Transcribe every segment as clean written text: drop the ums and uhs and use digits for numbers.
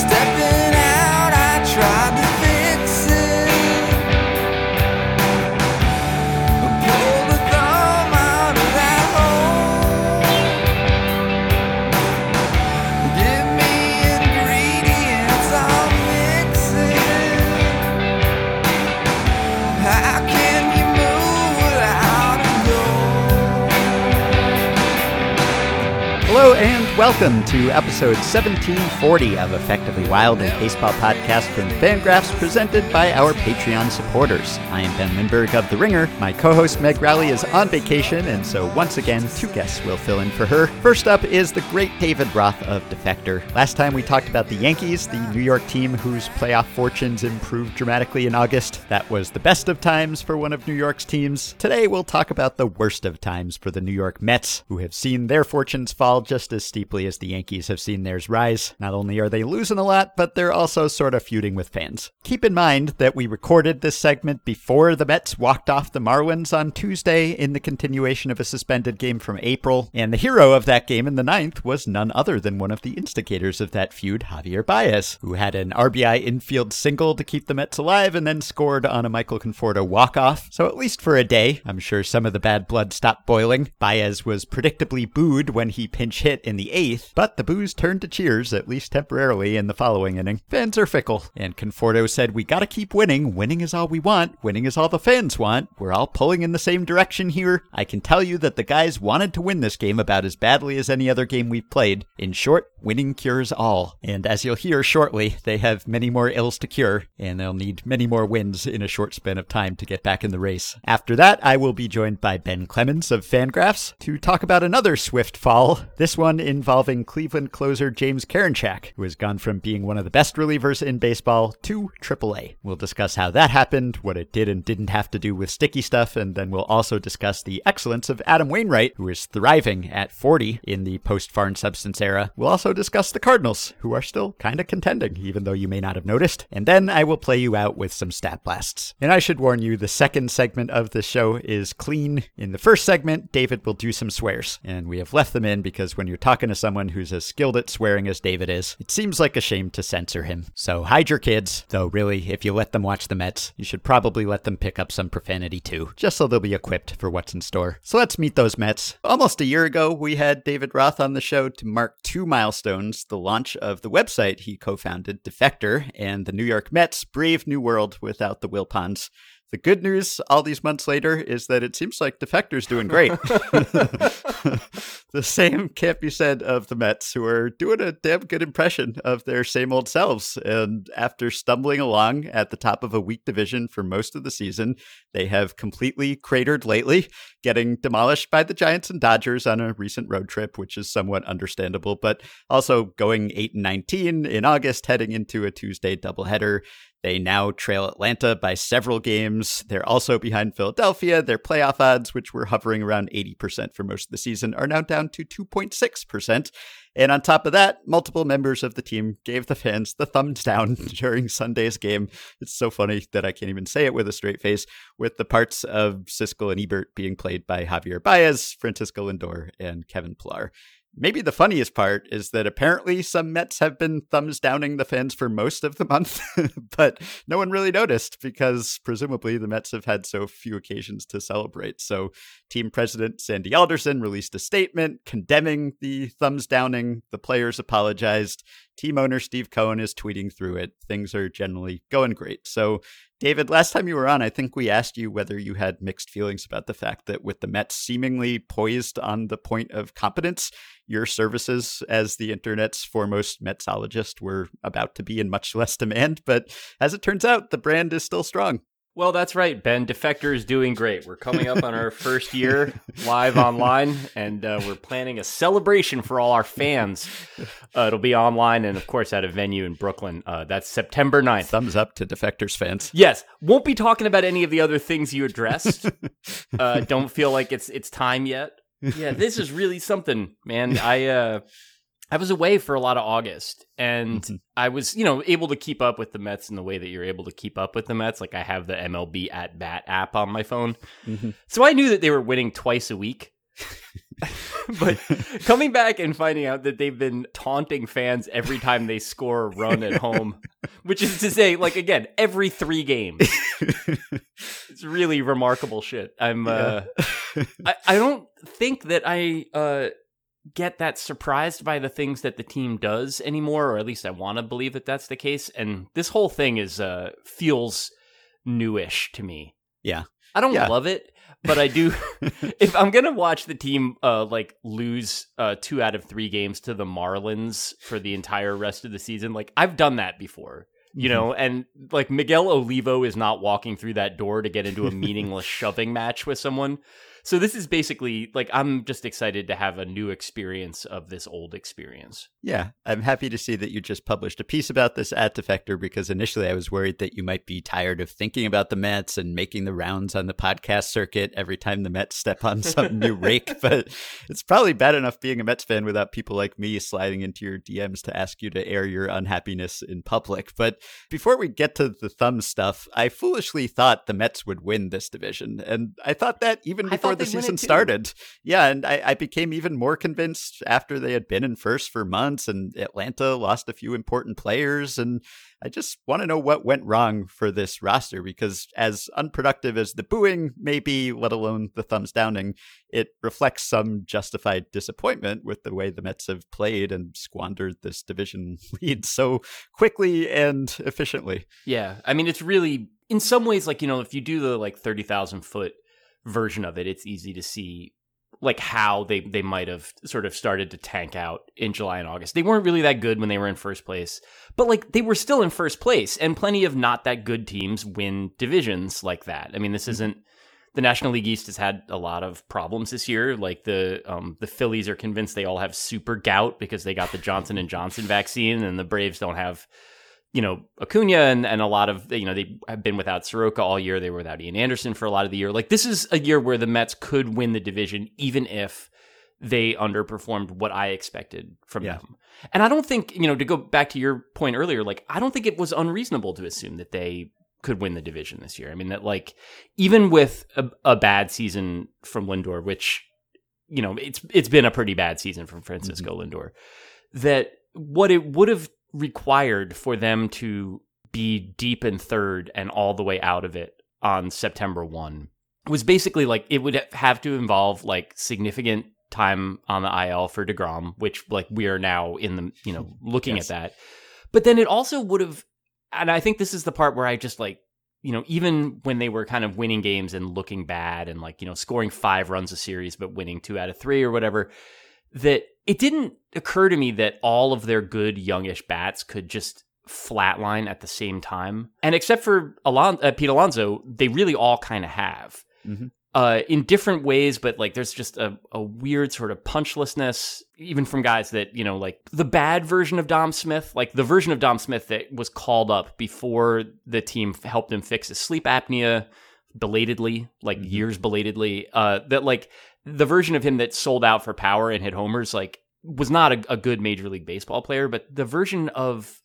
stepping out, I tried to fix it. I pulled the thumb out of that hole. Give me ingredients, I'll mix it. How can you move without a goal? Hello and welcome to episode 1740 of Effectively Wild, a baseball podcast from FanGraphs presented by our Patreon supporters. I am Ben Lindbergh of The Ringer. My co-host Meg Rowley is on vacation, and so once again, two guests will fill in for her. First up is the great David Roth of Defector. Last time we talked about the Yankees, the New York team whose playoff fortunes improved dramatically in August. That was the best of times for one of New York's teams. Today we'll talk about the worst of times for the New York Mets, who have seen their fortunes fall just as steep as the Yankees have seen theirs rise. Not only are they losing a lot, but they're also sort of feuding with fans. Keep in mind that we recorded this segment before the Mets walked off the Marlins on Tuesday in the continuation of a suspended game from April, and the hero of that game in the ninth was none other than one of the instigators of that feud, Javier Baez, who had an RBI infield single to keep the Mets alive and then scored on a Michael Conforto walk-off. So at least for a day, I'm sure some of the bad blood stopped boiling. Baez was predictably booed when he pinch hit in the 8th, but the boos turned to cheers, at least temporarily, in the following inning. Fans are fickle, and Conforto said, "We gotta keep winning. Winning is all we want. Winning is all the fans want. We're all pulling in the same direction here. I can tell you that the guys wanted to win this game about as badly as any other game we've played. In short, winning cures all." And as you'll hear shortly, they have many more ills to cure, and they'll need many more wins in a short span of time to get back in the race. After that, I will be joined by Ben Clemens of FanGraphs to talk about another swift fall, this one involving Cleveland closer James Karinchak, who has gone from being one of the best relievers in baseball to AAA. We'll discuss how that happened, what it did and didn't have to do with sticky stuff, and then we'll also discuss the excellence of Adam Wainwright, who is thriving at 40 in the post-foreign substance era. We'll also discuss the Cardinals, who are still kind of contending, even though you may not have noticed. And then I will play you out with some stat blasts. And I should warn you, the second segment of the show is clean. In the first segment, David will do some swears, and we have left them in because when you're talking to someone who's as skilled at swearing as David is, it seems like a shame to censor him. So hide your kids, though really, if you let them watch the Mets, you should probably let them pick up some profanity too, just so they'll be equipped for what's in store. So let's meet those Mets. Almost a year ago, we had David Roth on the show to mark two milestones: the launch of the website he co-founded, Defector, and the New York Mets' brave new world without the Wilpons. The good news all these months later is that it seems like Defector's doing great. The same can't be said of the Mets, who are doing a damn good impression of their same old selves. And after stumbling along at the top of a weak division for most of the season, they have completely cratered lately, getting demolished by the Giants and Dodgers on a recent road trip, which is somewhat understandable, but also going 8-19 in August, heading into a Tuesday doubleheader. They now trail Atlanta by several games. They're also behind Philadelphia. Their playoff odds, which were hovering around 80% for most of the season, are now down to 2.6%. And on top of that, multiple members of the team gave the fans the thumbs down during Sunday's game. It's so funny that I can't even say it with a straight face, with the parts of Siskel and Ebert being played by Javier Baez, Francisco Lindor, and Kevin Pillar. Maybe the funniest part is that apparently some Mets have been thumbs downing the fans for most of the month, but no one really noticed because presumably the Mets have had so few occasions to celebrate. So team president Sandy Alderson released a statement condemning the thumbs downing. The players apologized. Team owner Steve Cohen is tweeting through it. Things are generally going great. So David, last time you were on, I think we asked you whether you had mixed feelings about the fact that with the Mets seemingly poised on the point of competence, your services as the internet's foremost Metsologist were about to be in much less demand. But as it turns out, the brand is still strong. Well, that's right, Ben. Defector is doing great. We're coming up on our first year live online, and we're planning a celebration for all our fans. It'll be online and, of course, at a venue in Brooklyn. That's September 9th. Thumbs up to Defector's fans. Yes. Won't be talking about any of the other things you addressed. Don't feel like it's time yet. Yeah, this is really something, man. I was away for a lot of August, and I was, able to keep up with the Mets in the way that you're able to keep up with the Mets. Like, I have the MLB At Bat app on my phone. So I knew that they were winning twice a week. But coming back and finding out that they've been taunting fans every time they score a run at home, which is to say, like, again, every 3 games. It's really remarkable shit. I don't think that I get that surprised by the things that the team does anymore, or at least I want to believe that that's the case. And this whole thing is feels newish to me. Yeah. I don't love it, but I do. If I'm going to watch the team lose 2 out of 3 games to the Marlins for the entire rest of the season, like, I've done that before, you know, and like Miguel Olivo is not walking through that door to get into a meaningless shoving match with someone. So this is basically like, I'm just excited to have a new experience of this old experience. Yeah. I'm happy to see that you just published a piece about this at Defector, because initially I was worried that you might be tired of thinking about the Mets and making the rounds on the podcast circuit every time the Mets step on some new rake. But it's probably bad enough being a Mets fan without people like me sliding into your DMs to ask you to air your unhappiness in public. But before we get to the thumb stuff, I foolishly thought the Mets would win this division. And I thought that even before the season started. Yeah, and I became even more convinced after they had been in first for months and Atlanta lost a few important players. And I just want to know what went wrong for this roster, because as unproductive as the booing may be, let alone the thumbs downing, it reflects some justified disappointment with the way the Mets have played and squandered this division lead so quickly and efficiently. Yeah, I mean, it's really, in some ways, like, you know, if you do the like 30,000 foot version of it, it's easy to see like how they might have sort of started to tank out in July and August. They weren't really that good when they were in first place, but like they were still in first place, and plenty of not that good teams win divisions like that. I mean, this isn't, the National League East has had a lot of problems this year. Like the Phillies are convinced they all have super gout because they got the Johnson & Johnson vaccine, and the Braves don't have, you know, Acuna and a lot of, you know, they have been without Soroka all year. They were without Ian Anderson for a lot of the year. Like, this is a year where the Mets could win the division, even if they underperformed what I expected from them. And I don't think, you know, to go back to your point earlier, like, I don't think it was unreasonable to assume that they could win the division this year. I mean, that like, even with a bad season from Lindor, which, you know, it's been a pretty bad season from Francisco Lindor, that what it would have required for them to be deep in third and all the way out of it on September 1 was basically like, it would have to involve like significant time on the IL for DeGrom, which like we are now in the, you know, looking at that. But then it also would have, and I think this is the part where I just like, you know, even when they were kind of winning games and looking bad and like, you know, scoring 5 runs a series, but winning 2 out of 3 or whatever, that it didn't occur to me that all of their good youngish bats could just flatline at the same time. And except for Pete Alonso, they really all kind of have in different ways. But like, there's just a weird sort of punchlessness, even from guys that, you know, like the bad version of Dom Smith, like the version of Dom Smith that was called up before the team helped him fix his sleep apnea belatedly, like years belatedly, that like, the version of him that sold out for power and hit homers, like, was not a good Major League Baseball player, but the version of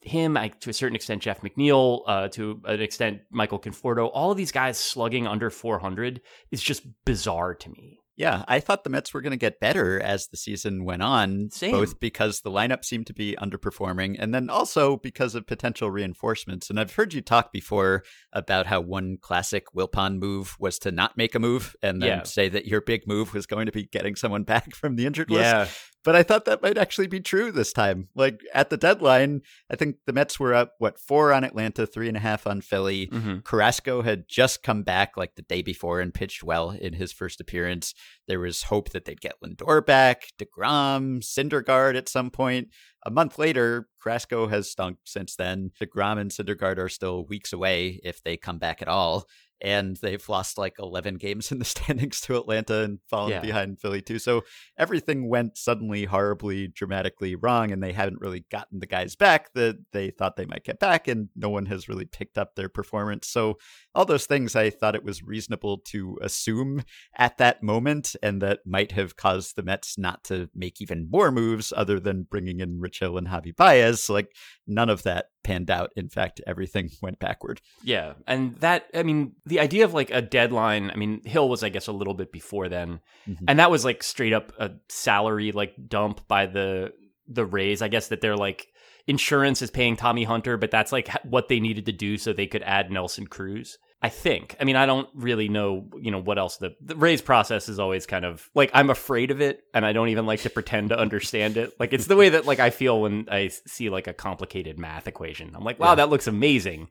him, like, to a certain extent, Jeff McNeil, to an extent, Michael Conforto, all of these guys slugging under 400 is just bizarre to me. Yeah, I thought the Mets were going to get better as the season went on, both because the lineup seemed to be underperforming and then also because of potential reinforcements. And I've heard you talk before about how one classic Wilpon move was to not make a move and then say that your big move was going to be getting someone back from the injured list. But I thought that might actually be true this time. Like at the deadline, I think the Mets were up, 4 on Atlanta, 3.5 on Philly. Carrasco had just come back like the day before and pitched well in his first appearance. There was hope that they'd get Lindor back, DeGrom, Syndergaard at some point. A month later, Carrasco has stunk since then. DeGrom and Syndergaard are still weeks away if they come back at all. And they've lost like 11 games in the standings to Atlanta and fallen behind Philly too. So everything went suddenly horribly, dramatically wrong, and they haven't really gotten the guys back that they thought they might get back, and no one has really picked up their performance. So all those things I thought it was reasonable to assume at that moment, and that might have caused the Mets not to make even more moves other than bringing in Rich Hill and Javier Baez. Like none of that panned out. In fact, everything went backward. Yeah. And that, I mean, the idea of like a deadline, I mean, Hill was, I guess, a little bit before then. Mm-hmm. And that was like straight up a salary like dump by the Rays. I guess that they're like, insurance is paying Tommy Hunter, but that's like what they needed to do so they could add Nelson Cruz. I think. I mean, I don't really know, you know, what else. The Rays process is always kind of like, I'm afraid of it, and I don't even like to pretend to understand it. Like, it's the way that like I feel when I see like a complicated math equation. I'm like, wow, that looks amazing.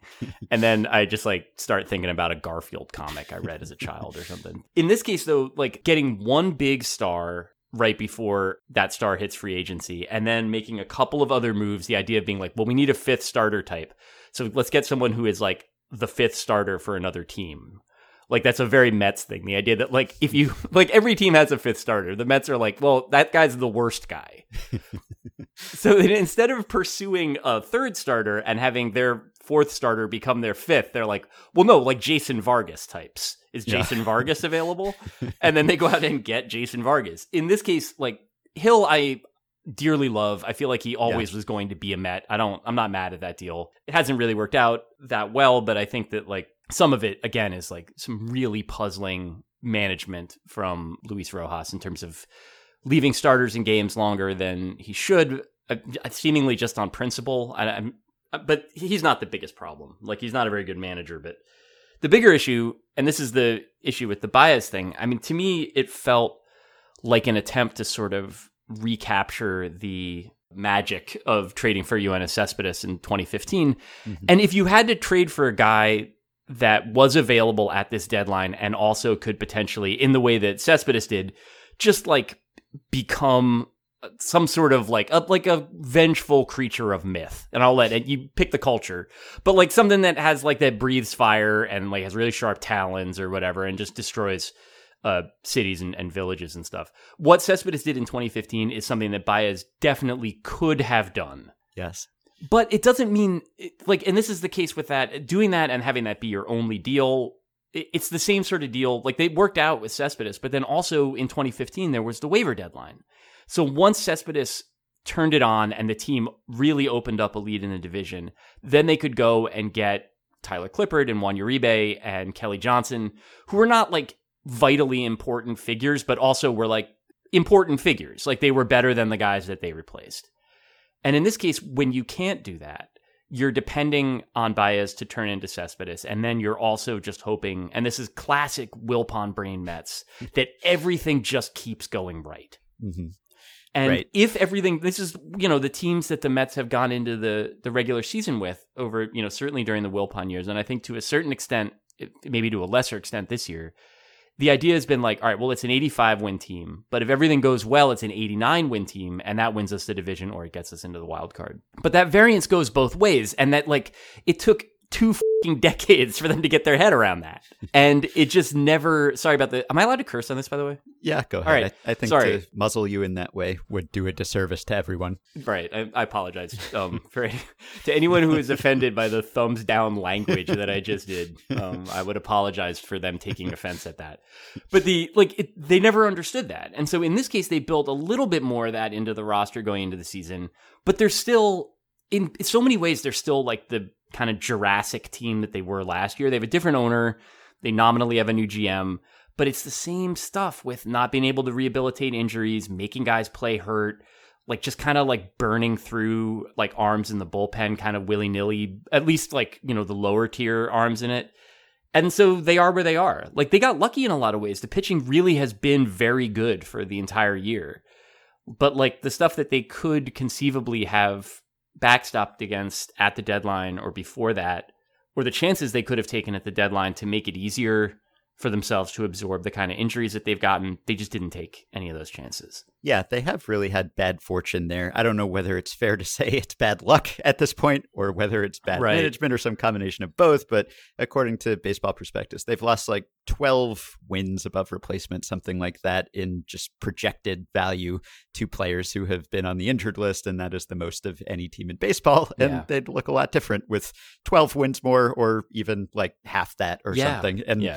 And then I just like start thinking about a Garfield comic I read as a child or something. In this case, though, like getting one big star right before that star hits free agency and then making a couple of other moves, the idea of being like, well, we need a fifth starter type. So let's get someone who is like the fifth starter for another team. Like, that's a very Mets thing. The idea that like, if you like, every team has a fifth starter. The Mets are like, well, that guy's the worst guy. So instead of pursuing a third starter and having their fourth starter become their fifth, they're like, well, no, like Jason Vargas types. Is Jason Vargas available? And then they go out and get Jason Vargas. In this case, like Hill, I dearly love. I feel like he always was going to be a Met. I'm not mad at that deal. It hasn't really worked out that well, but I think that like some of it again is like some really puzzling management from Luis Rojas in terms of leaving starters in games longer than he should, seemingly just on principle. But he's not the biggest problem. Like, he's not a very good manager, but the bigger issue, and this is the issue with the Baez thing, I mean, to me, it felt like an attempt to sort of recapture the magic of trading for Yoenis Cespedes in 2015. Mm-hmm. And if you had to trade for a guy that was available at this deadline and also could potentially, in the way that Cespedes did, just like become some sort of like a vengeful creature of myth, and I'll let it, you pick the culture, but like something that has like that breathes fire and like has really sharp talons or whatever, and just destroys cities and villages and stuff. What Cespedes did in 2015 is something that Baez definitely could have done. Yes, but it doesn't mean like, and this is the case with that, doing that and having that be your only deal. It's the same sort of deal. Like, they worked out with Cespedes, but then also in 2015 there was the waiver deadline. So once Cespedes turned it on and the team really opened up a lead in the division, then they could go and get Tyler Clippard and Juan Uribe and Kelly Johnson, who were not like vitally important figures, but also were like important figures. Like, they were better than the guys that they replaced. And in this case, when you can't do that, you're depending on Baez to turn into Cespedes, and then you're also just hoping, and this is classic Wilpon brain Mets, that everything just keeps going right. Mm-hmm. And if everything, this is, you know, the teams that the Mets have gone into the regular season with over, you know, certainly during the Wilpon years. And I think to a certain extent, maybe to a lesser extent this year, the idea has been like, all right, well, it's an 85 win team, but if everything goes well, it's an 89 win team, and that wins us the division or it gets us into the wild card. But that variance goes both ways. And that, like, it took 2 decades for them to get their head around that. And it just never, sorry about the, am I allowed to curse on this, by the way? Yeah, go ahead. All right. I think to muzzle you in that way would do a disservice to everyone. Right. I apologize to anyone who is offended by the thumbs down language that I just did. I would apologize for them taking offense at that. But they never understood that. And so in this case, they built a little bit more of that into the roster going into the season, but they're still, in so many ways, they're still like the kind of Jurassic team that they were last year. They have a different owner. They nominally have a new GM, but it's the same stuff with not being able to rehabilitate injuries, making guys play hurt, like just kind of like burning through like arms in the bullpen kind of willy-nilly, at least like, you know, the lower tier arms in it. And so they are where they are. Like, they got lucky in a lot of ways. The pitching really has been very good for the entire year, but like the stuff that they could conceivably have backstopped against at the deadline or before that, or the chances they could have taken at the deadline to make it easier for themselves to absorb the kind of injuries that they've gotten, they just didn't take any of those chances. Yeah, they have really had bad fortune there. I don't know whether it's fair to say it's bad luck at this point or whether it's bad management or some combination of both, but according to Baseball Prospectus, they've lost like 12 wins above replacement, something like that, in just projected value to players who have been on the injured list, and that is the most of any team in baseball, and they'd look a lot different with 12 wins more or even like half that or something. And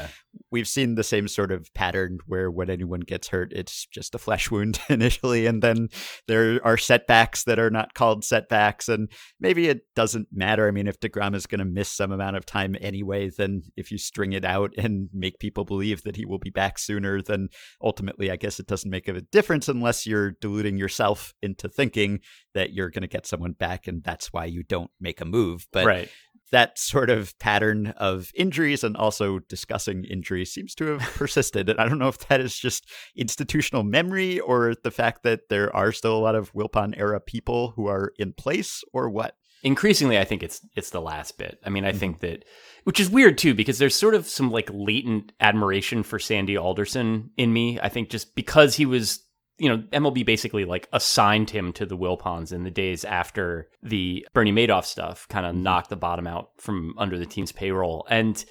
we've seen the same sort of pattern where when anyone gets hurt, it's just a flesh wound initially, and then there are setbacks that are not called setbacks, and maybe it doesn't matter. I mean, if DeGrom is going to miss some amount of time anyway, then if you string it out and make people believe that he will be back sooner, then ultimately, I guess it doesn't make a difference unless you're deluding yourself into thinking that you're going to get someone back, and that's why you don't make a move. But right. That sort of pattern of injuries and also discussing injuries seems to have persisted. And I don't know if that is just institutional memory or the fact that there are still a lot of Wilpon era people who are in place or what. Increasingly, I think it's the last bit. I mean, I think that, which is weird too, because there's sort of some like latent admiration for Sandy Alderson in me. I think just because he was, you know, MLB basically like assigned him to the Wilpons in the days after the Bernie Madoff stuff kind of knocked the bottom out from under the team's payroll. And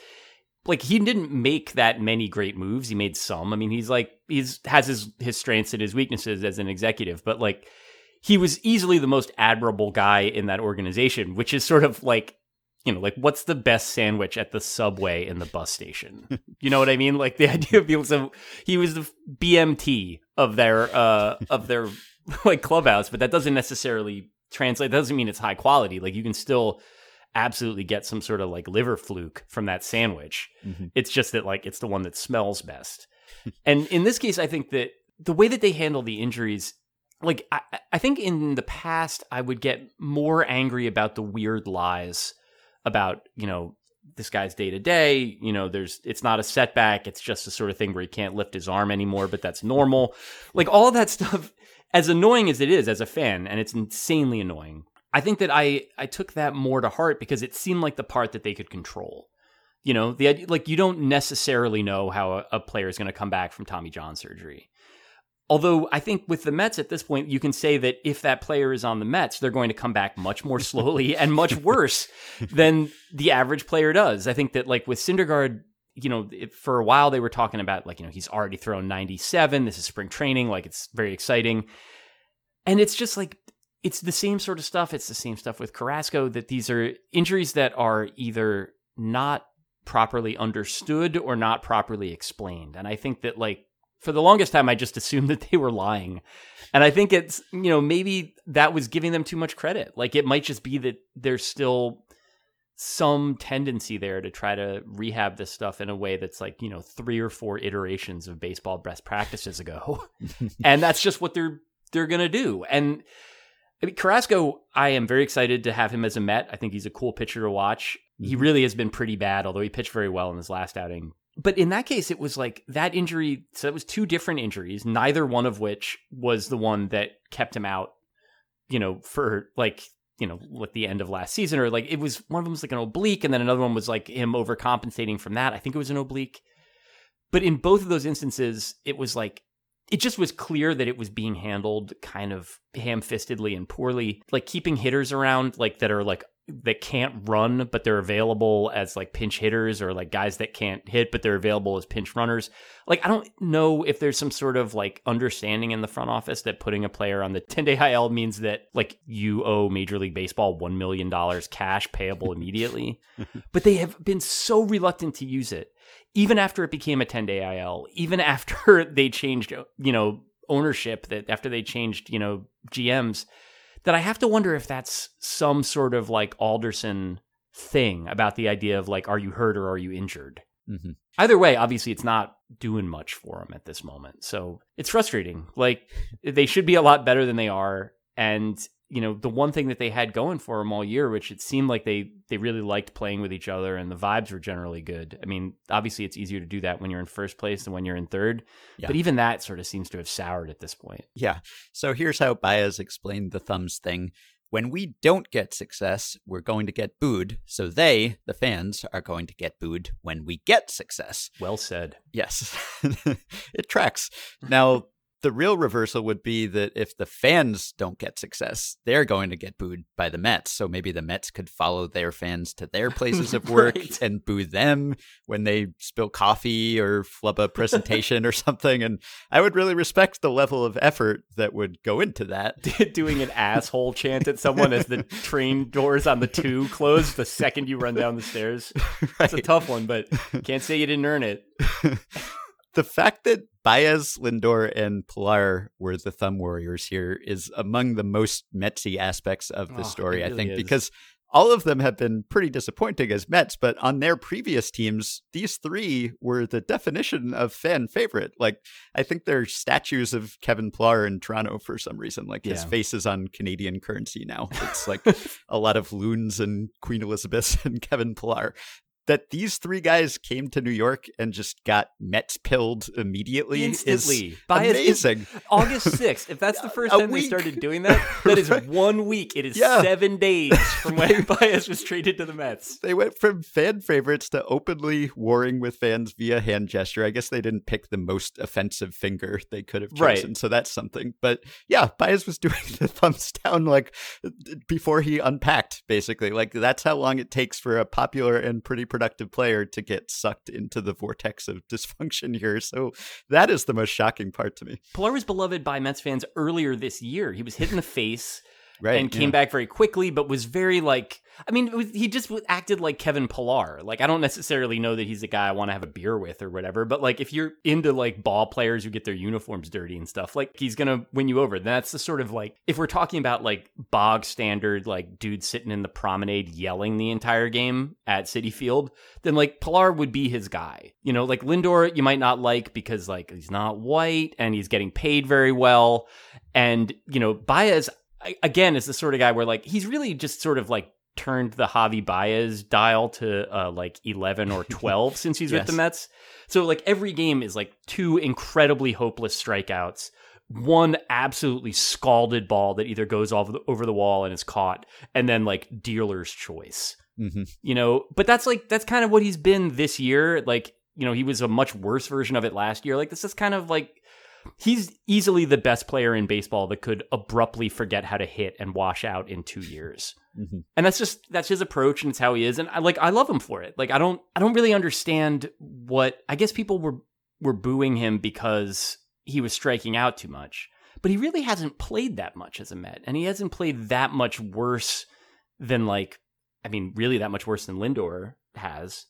like, he didn't make that many great moves. He made some. I mean, he's like, has his strengths and his weaknesses as an executive, but like he was easily the most admirable guy in that organization, which is sort of like, you know, like what's the best sandwich at the subway in the bus station? You know what I mean? Like the idea of people, so he was the BMT of their like clubhouse, but that doesn't necessarily translate. That doesn't mean it's high quality. Like you can still absolutely get some sort of like liver fluke from that sandwich. Mm-hmm. It's just that like, it's the one that smells best. And in this case, I think that the way that they handle the injuries, like I think in the past, I would get more angry about the weird lies about, you know, this guy's day to day, you know, it's not a setback. It's just the sort of thing where he can't lift his arm anymore, but that's normal. Like all of that stuff, as annoying as it is as a fan, and it's insanely annoying. I think that I took that more to heart because it seemed like the part that they could control. You know, the idea, like you don't necessarily know how a player is going to come back from Tommy John surgery. Although I think with the Mets at this point, you can say that if that player is on the Mets, they're going to come back much more slowly and much worse than the average player does. I think that like with Syndergaard, you know, for a while they were talking about like, you know, he's already thrown 97. This is spring training. Like it's very exciting. And it's just like, it's the same sort of stuff. It's the same stuff with Carrasco, that these are injuries that are either not properly understood or not properly explained. And I think that like, for the longest time, I just assumed that they were lying. And I think it's, you know, maybe that was giving them too much credit. Like it might just be that there's still some tendency there to try to rehab this stuff in a way that's like, you know, 3 or 4 iterations of baseball best practices ago. And that's just what they're going to do. And I mean, Carrasco, I am very excited to have him as a Met. I think he's a cool pitcher to watch. He really has been pretty bad, although he pitched very well in his last outing. But in that case, it was like that injury. So it was 2 different injuries, neither one of which was the one that kept him out, you know, for like, you know, at the end of last season, or like it was one of them was like an oblique. And then another one was like him overcompensating from that. I think it was an oblique. But in both of those instances, it was like it just was clear that it was being handled kind of ham-fistedly and poorly, like keeping hitters around like that are like, that can't run, but they're available as like pinch hitters, or like guys that can't hit, but they're available as pinch runners. Like, I don't know if there's some sort of like understanding in the front office that putting a player on the 10-day IL means that like you owe Major League Baseball $1 million cash payable immediately, but they have been so reluctant to use it. Even after it became a 10-day IL, even after they changed, you know, ownership, that after they changed, you know, GMs, that I have to wonder if that's some sort of like Alderson thing about the idea of like, are you hurt or are you injured? Mm-hmm. Either way, obviously it's not doing much for him at this moment. So it's frustrating. Like they should be a lot better than they are. And, you know, the one thing that they had going for them all year, which it seemed like they really liked playing with each other and the vibes were generally good. I mean, obviously it's easier to do that when you're in first place than when you're in third, yeah. But even that sort of seems to have soured at this point. Yeah. So here's how Baez explained the thumbs thing. When we don't get success, we're going to get booed. So they, the fans, are going to get booed when we get success. Well said. Yes. It tracks. Now, the real reversal would be that if the fans don't get success, they're going to get booed by the Mets. So maybe the Mets could follow their fans to their places of work right. and boo them when they spill coffee or flub a presentation or something. And I would really respect the level of effort that would go into that. Doing an asshole chant at someone as the train doors on the 2 close the second you run down the stairs. It's right. A tough one, but can't say you didn't earn it. The fact that Baez, Lindor, and Pillar were the thumb warriors here is among the most Metsy aspects of the story, really I think, because all of them have been pretty disappointing as Mets, but on their previous teams, these three were the definition of fan favorite. Like, I think they're statues of Kevin Pillar in Toronto for some reason. Like, his face is on Canadian currency now. It's like a lot of loons and Queen Elizabeth and Kevin Pillar. That these three guys came to New York and just got Mets pilled immediately is amazing. August 6th, if that's the first time they started doing that, that is 1 week. It is 7 days from when Baez was traded to the Mets. They went from fan favorites to openly warring with fans via hand gesture. I guess they didn't pick the most offensive finger they could have chosen, so that's something. But yeah, Baez was doing the thumbs down like before he unpacked, basically. Like, that's how long it takes for a popular and pretty productive player to get sucked into the vortex of dysfunction here. So that is the most shocking part to me. Pillar was beloved by Mets fans earlier this year. He was hit in the face and came back very quickly, but was very like, I mean, he just acted like Kevin Pillar. Like, I don't necessarily know that he's a guy I want to have a beer with or whatever, but like, if you're into like ball players who get their uniforms dirty and stuff, like, he's going to win you over. That's the sort of like, if we're talking about like bog standard, like dude sitting in the promenade yelling the entire game at Citi Field, then like Pillar would be his guy. You know, like Lindor, you might not like because like he's not white and he's getting paid very well. And, you know, Baez, again, is the sort of guy where like he's really just sort of like turned the Javi Baez dial to like 11 or 12 since he's with the Mets. So like every game is like two incredibly hopeless strikeouts, one absolutely scalded ball that either goes over the wall and is caught, and then like dealer's choice. Mm-hmm. You know, but that's kind of what he's been this year. Like, you know, he was a much worse version of it last year. Like, this is kind of like, he's easily the best player in baseball that could abruptly forget how to hit and wash out in 2 years. Mm-hmm. And that's his approach, and it's how he is. And I love him for it. Like, I don't really understand what, I guess people were booing him because he was striking out too much, but he really hasn't played that much as a Met, and he hasn't played that much worse than like, I mean, really that much worse than Lindor has.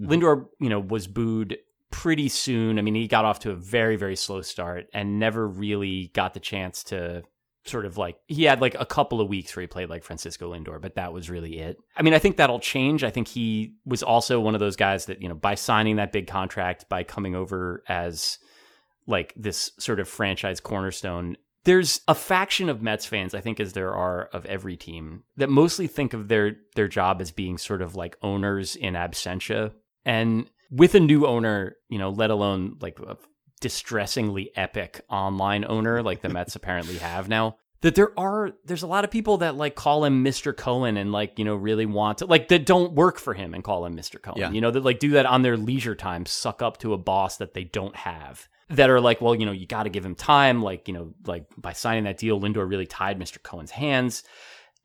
Mm-hmm. Lindor, you know, was booed pretty soon. I mean, he got off to a very, very slow start and never really got the chance to sort of like, he had like a couple of weeks where he played like Francisco Lindor, but that was really it. I mean, I think that'll change. I think he was also one of those guys that, you know, by signing that big contract, by coming over as like this sort of franchise cornerstone, there's a faction of Mets fans, I think, as there are of every team, that mostly think of their job as being sort of like owners in absentia. And with a new owner, you know, let alone like a distressingly epic online owner like the Mets apparently have now, that there's a lot of people that like call him Mr. Cohen and like, you know, really want to like, that don't work for him and call him Mr. Cohen, you know, that like do that on their leisure time, suck up to a boss that they don't have, that are like, well, you know, you got to give him time. Like, you know, like by signing that deal, Lindor really tied Mr. Cohen's hands.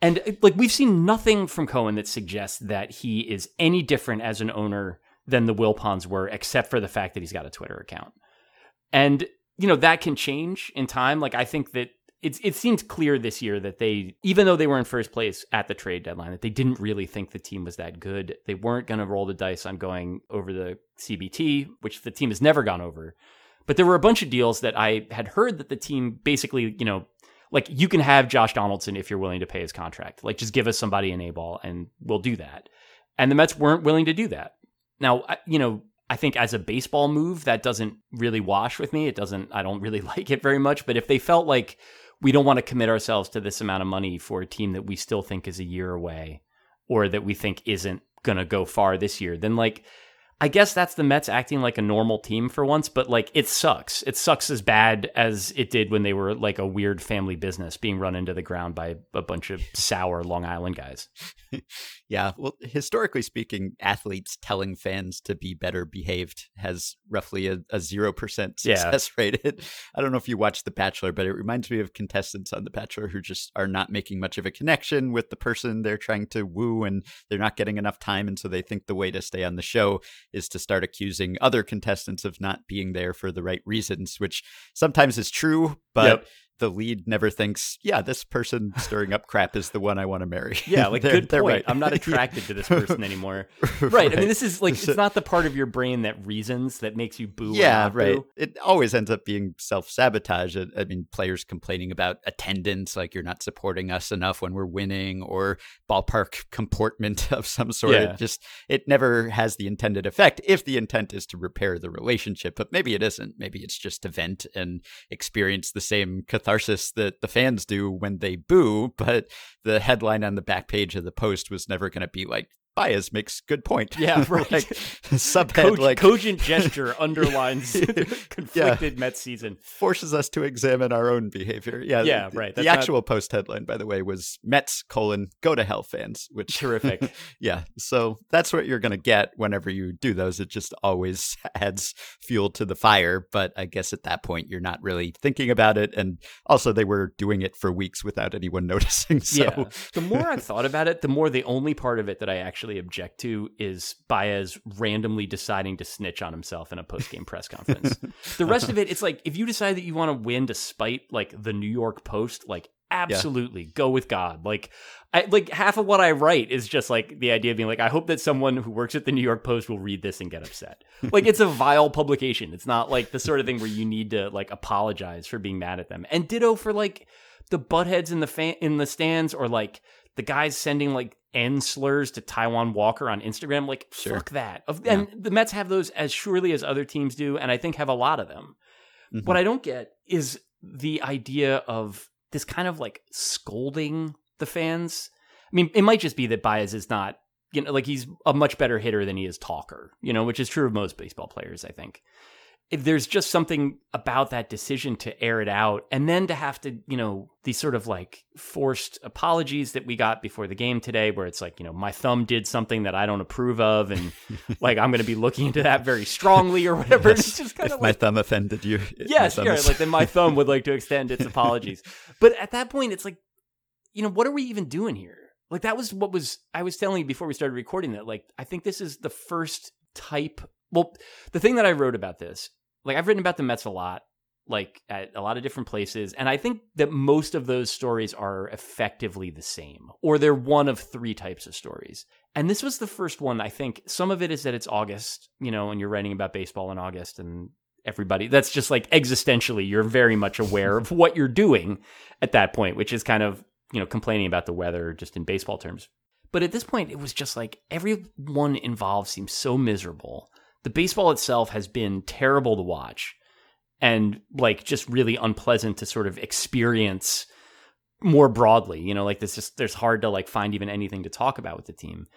And like, we've seen nothing from Cohen that suggests that he is any different as an owner than the Wilpons were, except for the fact that he's got a Twitter account. And, you know, that can change in time. Like, I think that it seems clear this year that they, even though they were in first place at the trade deadline, that they didn't really think the team was that good. They weren't going to roll the dice on going over the CBT, which the team has never gone over. But there were a bunch of deals that I had heard that the team basically, you know, like, you can have Josh Donaldson if you're willing to pay his contract. Like, just give us somebody an A-ball and we'll do that. And the Mets weren't willing to do that. Now, you know, I think as a baseball move, that doesn't really wash with me. I don't really like it very much. But if they felt like, we don't want to commit ourselves to this amount of money for a team that we still think is a year away, or that we think isn't going to go far this year, then like, I guess that's the Mets acting like a normal team for once. But like, it sucks. It sucks as bad as it did when they were like a weird family business being run into the ground by a bunch of sour Long Island guys. Yeah. Well, historically speaking, athletes telling fans to be better behaved has roughly a 0% success rate. I don't know if you watch The Bachelor, but it reminds me of contestants on The Bachelor who just are not making much of a connection with the person they're trying to woo, and they're not getting enough time. And so they think the way to stay on the show is to start accusing other contestants of not being there for the right reasons, which sometimes is true, but the lead never thinks, yeah, this person stirring up crap is the one I want to marry. Yeah, like, good point. Right. I'm not attracted to this person anymore. Right. I mean, this is like, it's not the part of your brain that reasons, that makes you boo. Yeah, right. Boo. It always ends up being self-sabotage. I mean, players complaining about attendance, like, you're not supporting us enough when we're winning, or ballpark comportment of some sort. Yeah. It never has the intended effect, if the intent is to repair the relationship, but maybe it isn't. Maybe it's just to vent and experience the same catharsis that the fans do when they boo, but the headline on the back page of the Post was never going to be like, Baez makes good point. Yeah, right. Like, subhead, cogent gesture underlines conflicted Mets season. Forces us to examine our own behavior. Yeah, yeah, right. The actual Post headline, by the way, was Mets, go to hell, fans, which... Terrific. Yeah, so that's what you're going to get whenever you do those. It just always adds fuel to the fire, but I guess at that point, you're not really thinking about it, and also they were doing it for weeks without anyone noticing, so... Yeah. The more I thought about it, the more the only part of it that I actually object to is Baez randomly deciding to snitch on himself in a post-game press conference. The rest of it, it's like, if you decide that you want to win despite like the New York Post, like, absolutely go with God. Like, half of what I write is just like the idea of being like, I hope that someone who works at the New York Post will read this and get upset. Like, it's a vile publication. It's not like the sort of thing where you need to like apologize for being mad at them. And ditto for like the buttheads in the stands, or like the guys sending like N slurs to Taijuan Walker on Instagram. Like, sure. Fuck that. And the Mets have those as surely as other teams do, and I think have a lot of them. Mm-hmm. What I don't get is the idea of this kind of like scolding the fans. I mean, it might just be that Baez is not, you know, like, he's a much better hitter than he is talker, you know, which is true of most baseball players, I think. There's just something about that decision to air it out, and then to have to, you know, these sort of like forced apologies that we got before the game today, where it's like, you know, my thumb did something that I don't approve of, and like, I'm going to be looking into that very strongly, or whatever. Yes. It's just kind of like, my thumb offended you. Yes, yeah, like, then my thumb would like to extend its apologies. But at that point, it's like, you know, what are we even doing here? Like, that was what was, I was telling you before we started recording that, like, I think this is the first type. Well, the thing that I wrote about this, like, I've written about the Mets a lot, like, at a lot of different places, and I think that most of those stories are effectively the same, or they're one of three types of stories. And this was the first one, I think. Some of it is that it's August, you know, and you're writing about baseball in August, and everybody, that's just like existentially, you're very much aware of what you're doing at that point, which is kind of, you know, complaining about the weather just in baseball terms. But at this point, it was just like everyone involved seems so miserable. The baseball itself has been terrible to watch, and like just really unpleasant to sort of experience more broadly, you know, like this just, there's hard to like find even anything to talk about with the team.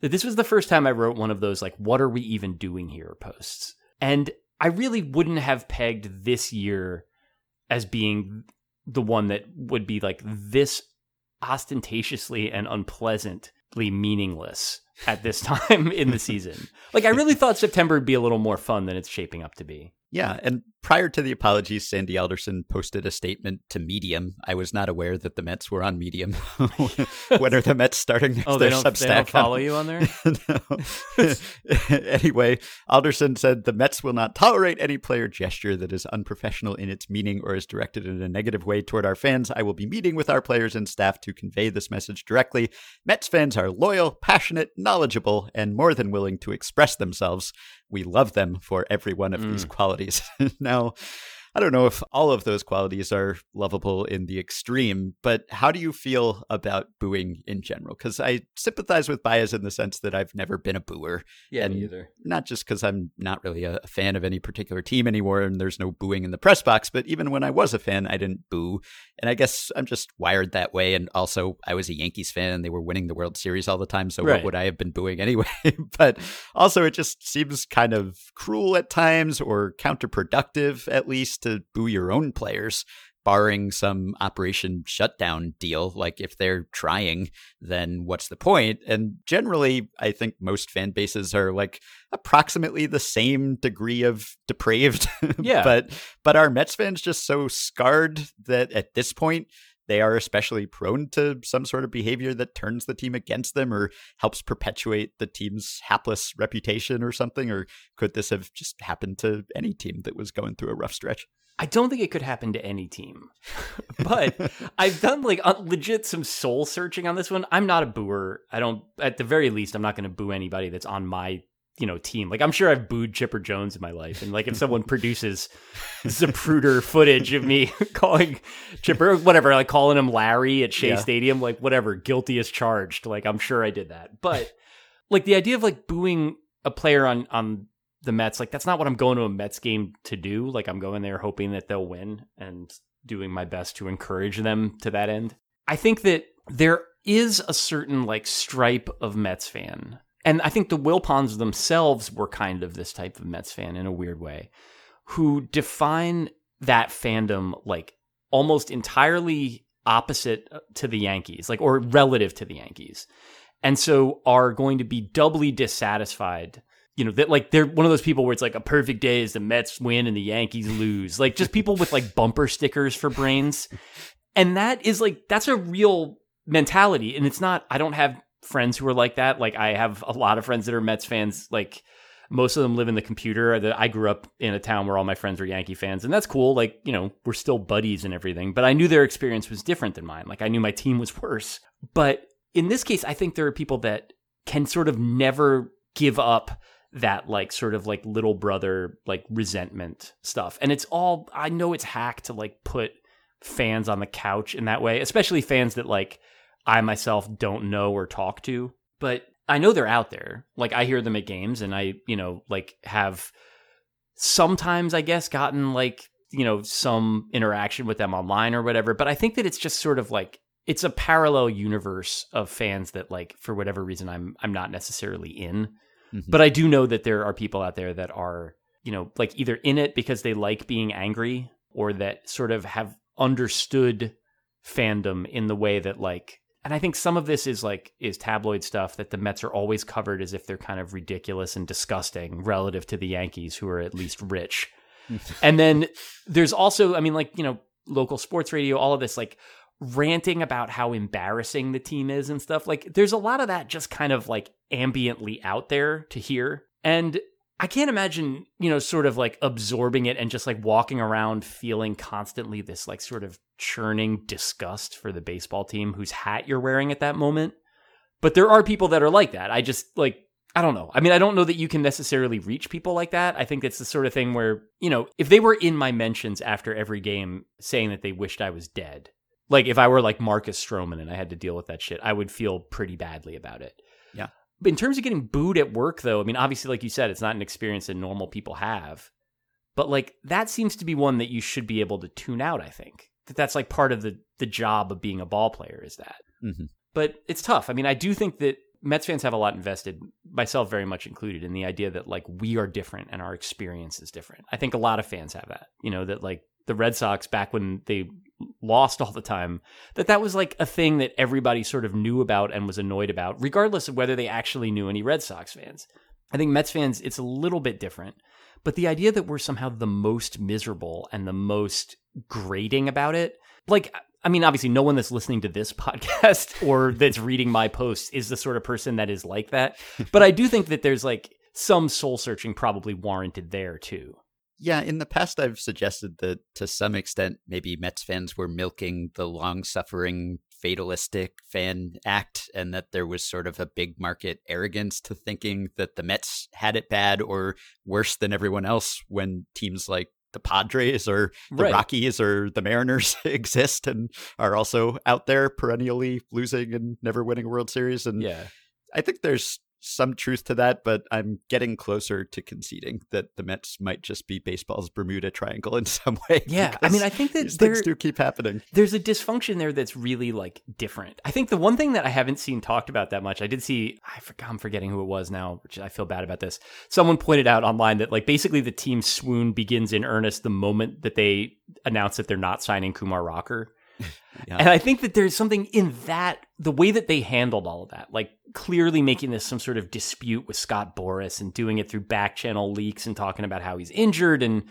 This was the first time I wrote one of those, like, what are we even doing here posts? And I really wouldn't have pegged this year as being the one that would be like this ostentatiously and unpleasantly meaningless at this time in the season. Like, I really thought September would be a little more fun than it's shaping up to be. Yeah, and prior to the apologies, Sandy Alderson posted a statement to Medium. I was not aware that the Mets were on Medium. When are the Mets starting their Substack? They don't follow you on there? No. Anyway, Alderson said, the Mets will not tolerate any player gesture that is unprofessional in its meaning or is directed in a negative way toward our fans. I will be meeting with our players and staff to convey this message directly. Mets fans are loyal, passionate, knowledgeable, and more than willing to express themselves. We love them for every one of these qualities. Now, I don't know if all of those qualities are lovable in the extreme, but how do you feel about booing in general? Because I sympathize with Baez in the sense that I've never been a booer. Yeah, and me either. Not just because I'm not really a fan of any particular team anymore, and there's no booing in the press box, but even when I was a fan, I didn't boo. And I guess I'm just wired that way. And also, I was a Yankees fan, and they were winning the World Series all the time, so What would I have been booing anyway? But also, it just seems kind of cruel at times, or counterproductive at least, to boo your own players, barring some operation shutdown deal. Like, if they're trying, then what's the point? And generally, I think most fan bases are like approximately the same degree of depraved. Yeah. But are Mets fans just so scarred that at this point, they are especially prone to some sort of behavior that turns the team against them or helps perpetuate the team's hapless reputation or something? Or could this have just happened to any team that was going through a rough stretch? I don't think it could happen to any team, but I've done like legit some soul searching on this one. I'm not a booer. I don't, at the very least, I'm not going to boo anybody that's on my, you know, team. Like I'm sure I've booed Chipper Jones in my life. And like, if someone produces Zapruder footage of me calling Chipper, whatever, like calling him Larry at Shea Stadium, like whatever, guilty as charged. Like I'm sure I did that. But like the idea of like booing a player on the Mets, like that's not what I'm going to a Mets game to do. Like I'm going there hoping that they'll win and doing my best to encourage them to that end. I think that there is a certain like stripe of Mets fan. And I think the Wilpons themselves were kind of this type of Mets fan in a weird way, who define that fandom like almost entirely opposite to the Yankees, like, or relative to the Yankees. And so are going to be doubly dissatisfied. You know, that like they're one of those people where it's like a perfect day is the Mets win and the Yankees lose. Like just people with like bumper stickers for brains. And that is like, that's a real mentality. And it's not, I don't have friends who are like that. Like I have a lot of friends that are Mets fans. Like most of them live in the computer. I grew up in a town where all my friends were Yankee fans. And that's cool. Like, you know, we're still buddies and everything. But I knew their experience was different than mine. Like I knew my team was worse. But in this case, I think there are people that can sort of never give up that like sort of like little brother like resentment stuff. And it's all, I know it's hack to like put fans on the couch in that way, especially fans that like I myself don't know or talk to, but I know they're out there. Like I hear them at games and I, you know, like have sometimes I guess gotten like, you know, some interaction with them online or whatever. But I think that it's just sort of like, it's a parallel universe of fans that like, for whatever reason, I'm not necessarily in. Mm-hmm. But I do know that there are people out there that are, you know, like either in it because they like being angry or that sort of have understood fandom in the way that like, and I think some of this is like, is tabloid stuff that the Mets are always covered as if they're kind of ridiculous and disgusting relative to the Yankees, who are at least rich. And then there's also, I mean, like, you know, local sports radio, all of this like ranting about how embarrassing the team is and stuff. Like there's a lot of that just kind of like ambiently out there to hear. And I can't imagine, you know, sort of like absorbing it and just like walking around feeling constantly this like sort of churning disgust for the baseball team whose hat you're wearing at that moment. But there are people that are like that. I just like, I don't know. I mean, I don't know that you can necessarily reach people like that. I think it's the sort of thing where, you know, if they were in my mentions after every game saying that they wished I was dead, like if I were like Marcus Stroman and I had to deal with that shit, I would feel pretty badly about it. Yeah. But in terms of getting booed at work, though, I mean, obviously, like you said, it's not an experience that normal people have. But like that seems to be one that you should be able to tune out, I think. That's like part of the job of being a ball player is that. Mm-hmm. But it's tough. I mean, I do think that Mets fans have a lot invested, myself very much included, in the idea that like we are different and our experience is different. I think a lot of fans have that, you know, that like the Red Sox back when they lost all the time, that was like a thing that everybody sort of knew about and was annoyed about, regardless of whether they actually knew any Red Sox fans. I think Mets fans, it's a little bit different, but the idea that we're somehow the most miserable and the most grating about it, like, I mean, obviously no one that's listening to this podcast or that's reading my posts is the sort of person that is like that. But I do think that there's like some soul searching probably warranted there too. Yeah, in the past, I've suggested that to some extent, maybe Mets fans were milking the long-suffering, fatalistic fan act, and that there was sort of a big market arrogance to thinking that the Mets had it bad or worse than everyone else when teams like the Padres or the Rockies or the Mariners exist and are also out there perennially losing and never winning a World Series. And yeah, I think there's some truth to that, but I'm getting closer to conceding that the Mets might just be baseball's Bermuda Triangle in some way. Yeah, I mean, I think that things do keep happening. There's a dysfunction there that's really like different. I think the one thing that I haven't seen talked about that much, I did see, I'm forgetting who it was now, which I feel bad about this. Someone pointed out online that like basically the team swoon begins in earnest the moment that they announce that they're not signing Kumar Rocker. Yeah. And I think that there's something in that, the way that they handled all of that, like clearly making this some sort of dispute with Scott Boras and doing it through back channel leaks and talking about how he's injured and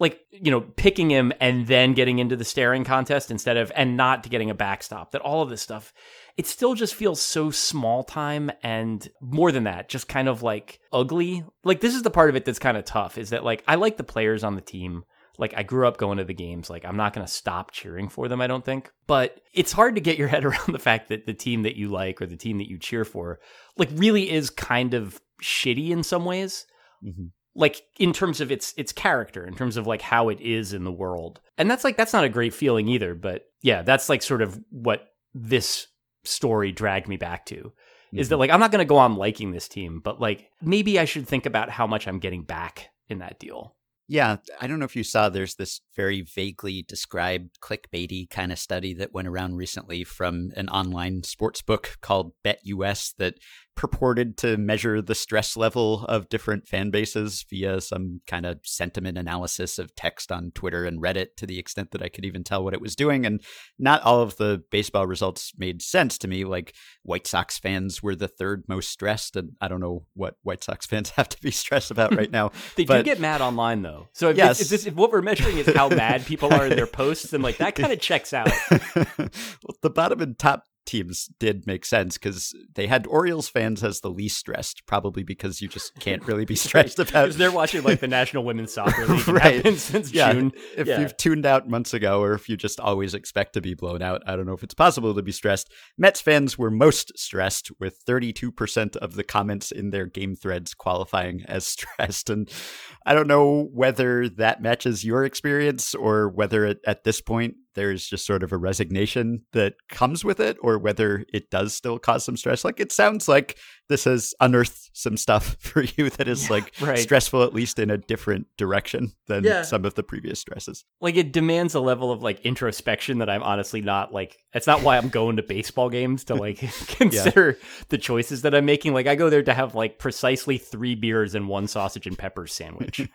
like, you know, picking him and then getting into the staring contest instead of, and not getting a backstop, that all of this stuff, it still just feels so small time. And more than that, just kind of like ugly. Like this is the part of it that's kind of tough, is that like, I like the players on the team. Like, I grew up going to the games. Like, I'm not going to stop cheering for them, I don't think. But it's hard to get your head around the fact that the team that you like or the team that you cheer for, like, really is kind of shitty in some ways. Mm-hmm. Like, in terms of its character, in terms of, like, how it is in the world. And that's, like, that's not a great feeling either. But, yeah, that's, like, sort of what this story dragged me back to. Mm-hmm. Is that, like, I'm not going to go on liking this team. But, like, maybe I should think about how much I'm getting back in that deal. Yeah, I don't know if you saw, there's this very vaguely described clickbaity kind of study that went around recently from an online sports book called BetUS that purported to measure the stress level of different fan bases via some kind of sentiment analysis of text on Twitter and Reddit, to the extent that I could even tell what it was doing. And not all of the baseball results made sense to me. Like, White Sox fans were the third most stressed, and I don't know what White Sox fans have to be stressed about right now. They do get mad online, though. So if what we're measuring is how mad people are in their posts, and like that kind of checks out. Well, the bottom and top teams did make sense, because they had Orioles fans as the least stressed, probably because you just can't really be stressed right. about. Because they're watching like the National Women's Soccer League right. since yeah. June. If you've tuned out months ago, or if you just always expect to be blown out, I don't know if it's possible to be stressed. Mets fans were most stressed, with 32% of the comments in their game threads qualifying as stressed. And I don't know whether that matches your experience, or whether at this point there's just sort of a resignation that comes with it, or whether it does still cause some stress. Like, it sounds like this has unearthed some stuff for you that is stressful, at least in a different direction than some of the previous stresses. Like, it demands a level of like introspection that I'm honestly not like, that's not why I'm going to baseball games, to like consider the choices that I'm making. Like, I go there to have like precisely 3 beers and 1 sausage and pepper sandwich.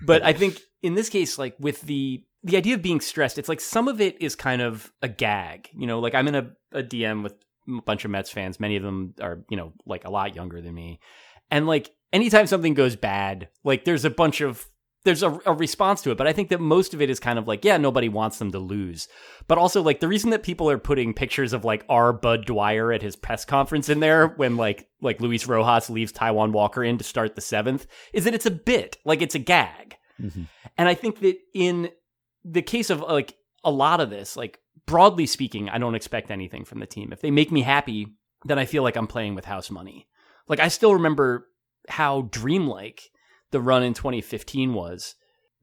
But I think in this case, like with the idea of being stressed, it's like some of it is kind of a gag, you know, like I'm in a DM with a bunch of Mets fans. Many of them are, you know, like a lot younger than me. And like anytime something goes bad, like there's a response to it. But I think that most of it is kind of like, yeah, nobody wants them to lose. But also like the reason that people are putting pictures of like our Bud Dwyer at his press conference in there when like Luis Rojas leaves Taijuan Walker in to start the 7th is that it's a bit, like it's a gag. Mm-hmm. And I think that in the case of like a lot of this, like broadly speaking, I don't expect anything from the team. If they make me happy, then I feel like I'm playing with house money. Like I still remember how dreamlike the run in 2015 was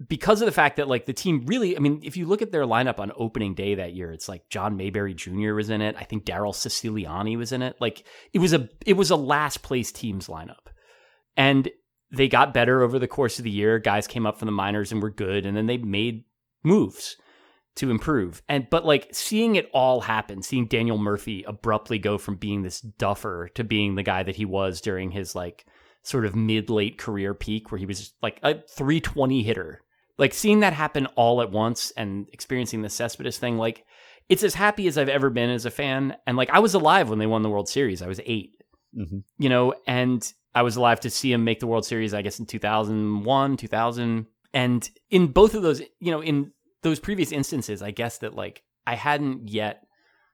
because of the fact that like the team really, I mean, if you look at their lineup on opening day that year, it's like John Mayberry Jr. was in it. I think Daryl Siciliani was in it. Like it was a last place team's lineup. And they got better over the course of the year. Guys came up from the minors and were good. And then they made moves to improve. But like seeing it all happen, seeing Daniel Murphy abruptly go from being this duffer to being the guy that he was during his like sort of mid-late career peak where he was like a 320 hitter, like seeing that happen all at once and experiencing the Cespedes thing, like it's as happy as I've ever been as a fan. And like I was alive when they won the World Series. I was 8, mm-hmm. you know, and I was alive to see him make the World Series, I guess, in 2001, 2000. And in both of those, you know, in those previous instances, I guess that like I hadn't yet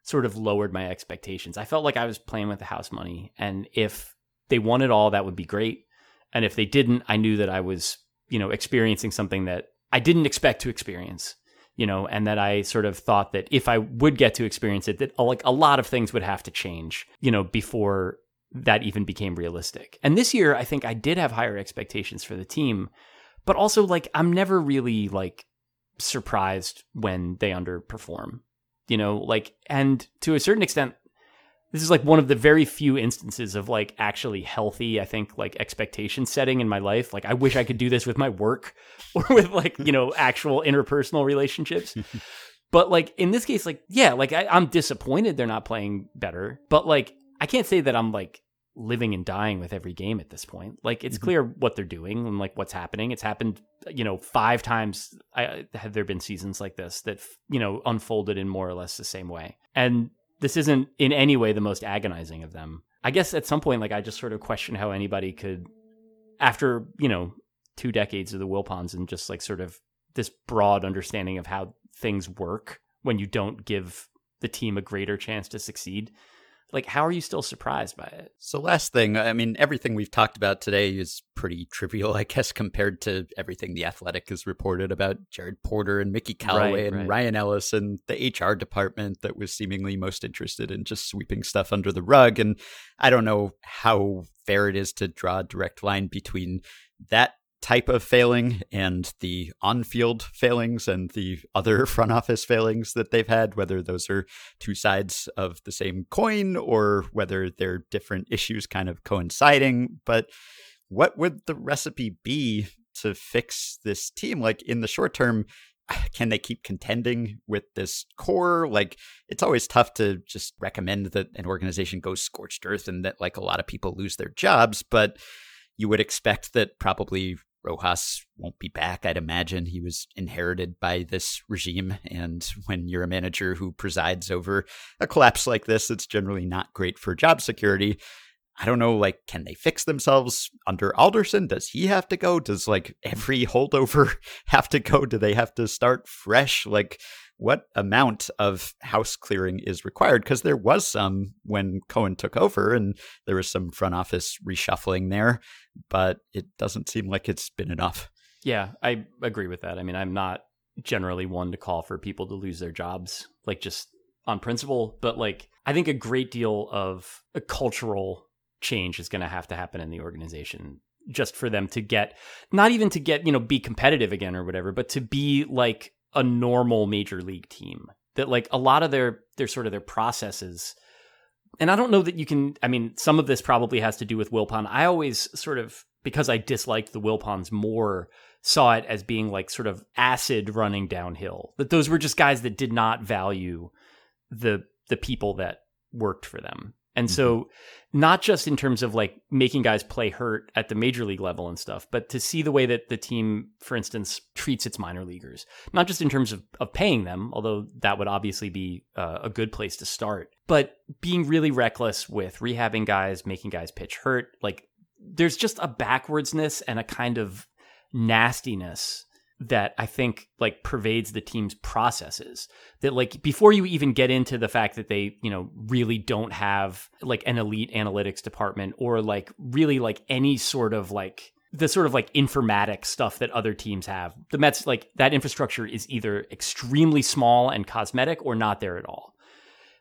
sort of lowered my expectations. I felt like I was playing with the house money. And if they won it all, that would be great. And if they didn't, I knew that I was, you know, experiencing something that I didn't expect to experience, you know, and that I sort of thought that if I would get to experience it, that like a lot of things would have to change, you know, before that even became realistic. And this year, I think I did have higher expectations for the team. But also, like, I'm never really, like, surprised when they underperform, you know, like, and to a certain extent, this is, like, one of the very few instances of, like, actually healthy, I think, like, expectation setting in my life. Like, I wish I could do this with my work or with, like, you know, actual interpersonal relationships. But, like, in this case, like, yeah, like, I'm disappointed they're not playing better. But, like, I can't say that I'm, like, living and dying with every game at this point. Like it's clear what they're doing and like what's happening. It's happened, you know, 5 times. Have there been seasons like this that, you know, unfolded in more or less the same way? And this isn't in any way the most agonizing of them. I guess at some point, like I just sort of question how anybody could, after, you know, 2 decades of the Wilpons and just like sort of this broad understanding of how things work when you don't give the team a greater chance to succeed, Like, how are you still surprised by it? So last thing, I mean, everything we've talked about today is pretty trivial, I guess, compared to everything The Athletic has reported about Jared Porter and Mickey Callaway and Ryan Ellis and the HR department that was seemingly most interested in just sweeping stuff under the rug. And I don't know how fair it is to draw a direct line between that type of failing and the on-field failings and the other front office failings that they've had, whether those are two sides of the same coin or whether they're different issues kind of coinciding. But what would the recipe be to fix this team? Like, in the short term, can they keep contending with this core? Like, it's always tough to just recommend that an organization goes scorched earth and that, like, a lot of people lose their jobs, but you would expect that probably Rojas won't be back. I'd imagine he was inherited by this regime. And when you're a manager who presides over a collapse like this, it's generally not great for job security. I don't know, like, can they fix themselves under Alderson? Does he have to go? Does, like, every holdover have to go? Do they have to start fresh? Like, what amount of house clearing is required? Because there was some when Cohen took over and there was some front office reshuffling there, but it doesn't seem like it's been enough. Yeah, I agree with that. I mean, I'm not generally one to call for people to lose their jobs, like, just on principle, but, like, I think a great deal of a cultural change is going to have to happen in the organization just for them to get, not even to get, you know, be competitive again or whatever, but to be like a normal major league team, that, like, a lot of their sort of their processes. And I don't know that you can, I mean, some of this probably has to do with Wilpon. I always sort of, because I disliked the Wilpons more, saw it as being like sort of acid running downhill, that those were just guys that did not value the people that worked for them. And so not just in terms of, like, making guys play hurt at the major league level and stuff, but to see the way that the team, for instance, treats its minor leaguers, not just in terms of paying them, although that would obviously be a good place to start, but being really reckless with rehabbing guys, making guys pitch hurt. Like, there's just a backwardsness and a kind of nastiness that I think, like, pervades the team's processes, that, like, before you even get into the fact that they, you know, really don't have, like, an elite analytics department or, like, really, like, any sort of, like, the sort of, like, informatics stuff that other teams have. The Mets, like, that infrastructure is either extremely small and cosmetic or not there at all.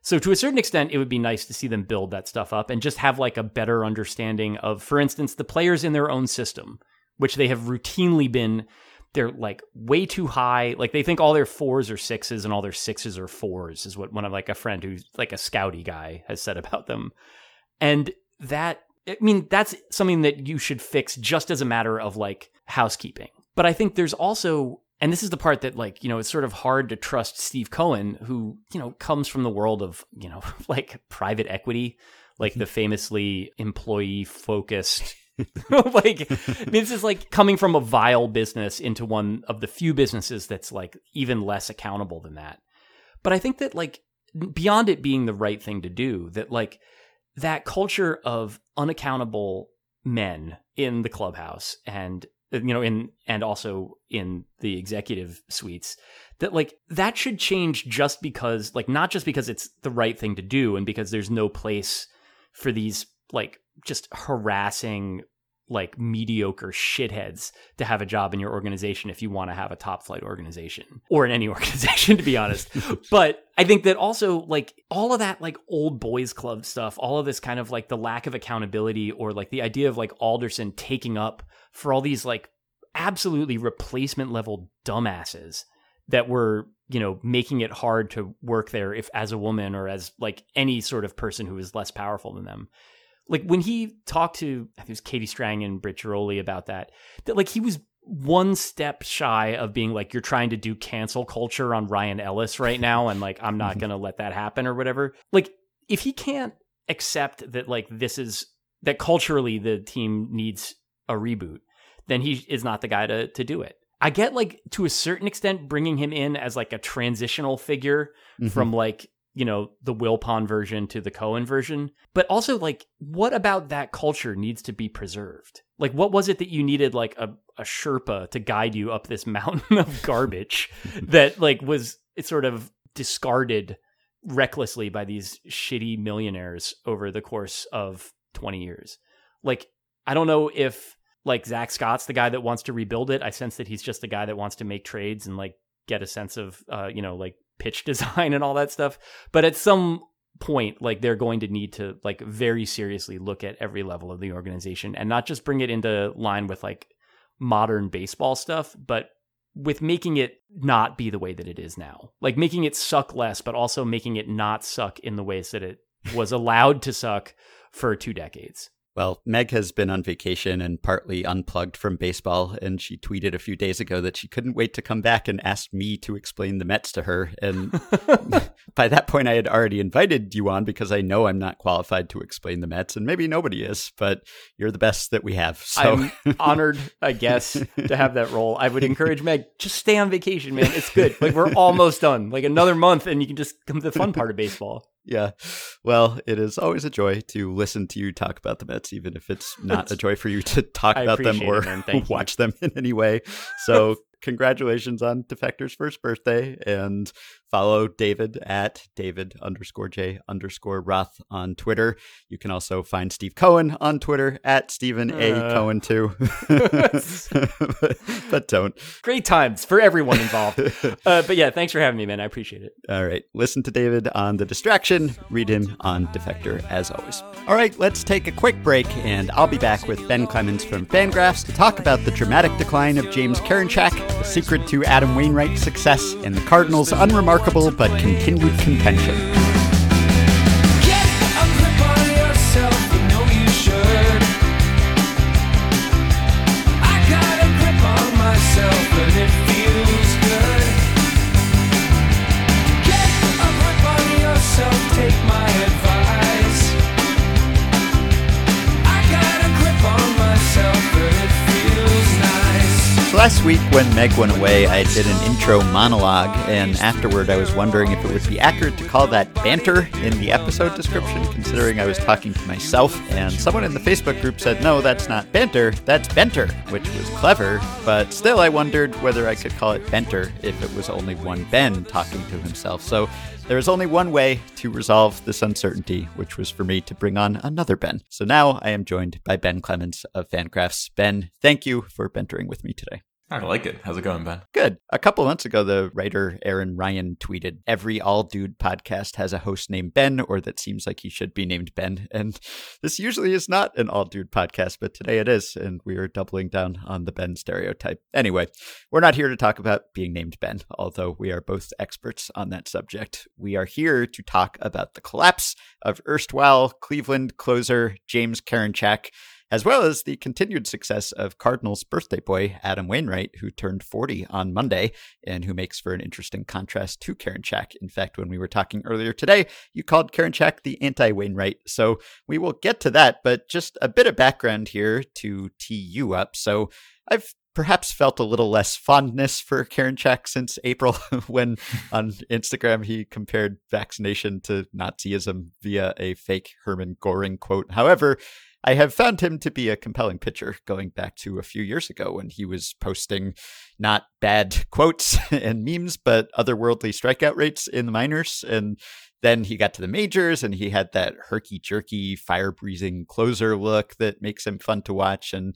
So to a certain extent, it would be nice to see them build that stuff up and just have, like, a better understanding of, for instance, the players in their own system, which they have routinely been, they're, like, way too high. Like, they think all their fours are sixes and all their sixes are fours is what one of, like, a friend who's, like, a scouty guy has said about them. And that, I mean, that's something that you should fix just as a matter of, like, housekeeping. But I think there's also, and this is the part that, like, you know, it's sort of hard to trust Steve Cohen, who, you know, comes from the world of, you know, like, private equity, like the famously employee focused like, I mean, this is like coming from a vile business into one of the few businesses that's, like, even less accountable than that. But I think that, like, beyond it being the right thing to do, that, like, that culture of unaccountable men in the clubhouse and, you know, in, and also in the executive suites, that, like, that should change just because, like, not just because it's the right thing to do and because there's no place for these, like, just harassing, like, mediocre shitheads to have a job in your organization if you want to have a top flight organization or in any organization, to be honest. But I think that also, like, all of that, like, old boys club stuff, all of this kind of, like, the lack of accountability or, like, the idea of, like, Alderson taking up for all these, like, absolutely replacement level dumbasses that were, you know, making it hard to work there if as a woman or as, like, any sort of person who is less powerful than them. Like, when he talked to, I think it was Katie Strang and Rich Hill about that, like, he was one step shy of being like, you're trying to do cancel culture on Ryan Ellis right now, and, like, I'm not going to let that happen or whatever. Like, if he can't accept that, like, this is, that culturally the team needs a reboot, then he is not the guy to do it. I get, like, to a certain extent, bringing him in as, like, a transitional figure from, like, you know, the Wilpon version to the Cohen version. But also, like, what about that culture needs to be preserved? Like, what was it that you needed, like, a Sherpa to guide you up this mountain of garbage that, like, was, it sort of discarded recklessly by these shitty millionaires over the course of 20 years. Like, I don't know if like Zach Scott's the guy that wants to rebuild it. I sense that he's just the guy that wants to make trades and like get a sense of, you know, like pitch design and all that stuff. But at some point, like they're going to need to like very seriously look at every level of the organization and not just bring it into line with like modern baseball stuff, but with making it not be the way that it is now, like making it suck less, but also making it not suck in the ways that it was allowed to suck for 2 decades. Well, Meg has been on vacation and partly unplugged from baseball, and she tweeted a few days ago that she couldn't wait to come back and asked me to explain the Mets to her. And by that point, I had already invited you on because I know I'm not qualified to explain the Mets, and maybe nobody is, but you're the best that we have. So I'm honored, I guess, to have that role. I would encourage Meg, just stay on vacation, man. It's good. Like, we're almost done. Like, another month, and you can just come to the fun part of baseball. Yeah. Well, it is always a joy to listen to you talk about the Mets, even if it's not a joy for you to talk about them or watch them in any way. So congratulations on Defector's first birthday, and follow David at David_J_Roth on Twitter. You can also find Steve Cohen on Twitter at Stephen A. Cohen too. But don't. Great times for everyone involved. But yeah, thanks for having me, man. I appreciate it. All right. Listen to David on The Distraction. Read him on Defector as always. All right. Let's take a quick break, and I'll be back with Ben Clemens from FanGraphs to talk about the dramatic decline of James Karinchak, the secret to Adam Wainwright's success, and the Cardinals' unremarkable but continued contention. Get a grip on yourself, you know you should. I got a grip on myself and it feels good. Get a grip on yourself, take my advice. I got a grip on myself and it feels nice. So last week when Meg went away, I did an intro monologue, and afterward I was wondering if it would be accurate to call that banter in the episode description, considering I was talking to myself, and someone in the Facebook group said, no, that's not banter, that's benter, which was clever, but still I wondered whether I could call it benter if it was only one Ben talking to himself. So there is only one way to resolve this uncertainty, which was for me to bring on another Ben. So now I am joined by Ben Clemens of FanGraphs. Ben, thank you for bentering with me today. I like it. How's it going, Ben? Good. A couple months ago, the writer Aaron Ryan tweeted, every all dude podcast has a host named Ben, or that seems like he should be named Ben. And this usually is not an all dude podcast, but today it is. And we are doubling down on the Ben stereotype. Anyway, we're not here to talk about being named Ben, although we are both experts on that subject. We are here to talk about the collapse of erstwhile Cleveland closer James Karinchak, as well as the continued success of Cardinals birthday boy Adam Wainwright, who turned 40 on Monday and who makes for an interesting contrast to Karinchak. In fact, when we were talking earlier today, you called Karinchak the anti-Wainwright. So we will get to that, but just a bit of background here to tee you up. So I've perhaps felt a little less fondness for Karinchak since April when on Instagram he compared vaccination to Nazism via a fake Hermann Göring quote. However, I have found him to be a compelling pitcher, going back to a few years ago when he was posting not bad quotes and memes, but otherworldly strikeout rates in the minors. And then he got to the majors and he had that herky-jerky, fire-breathing closer look that makes him fun to watch. And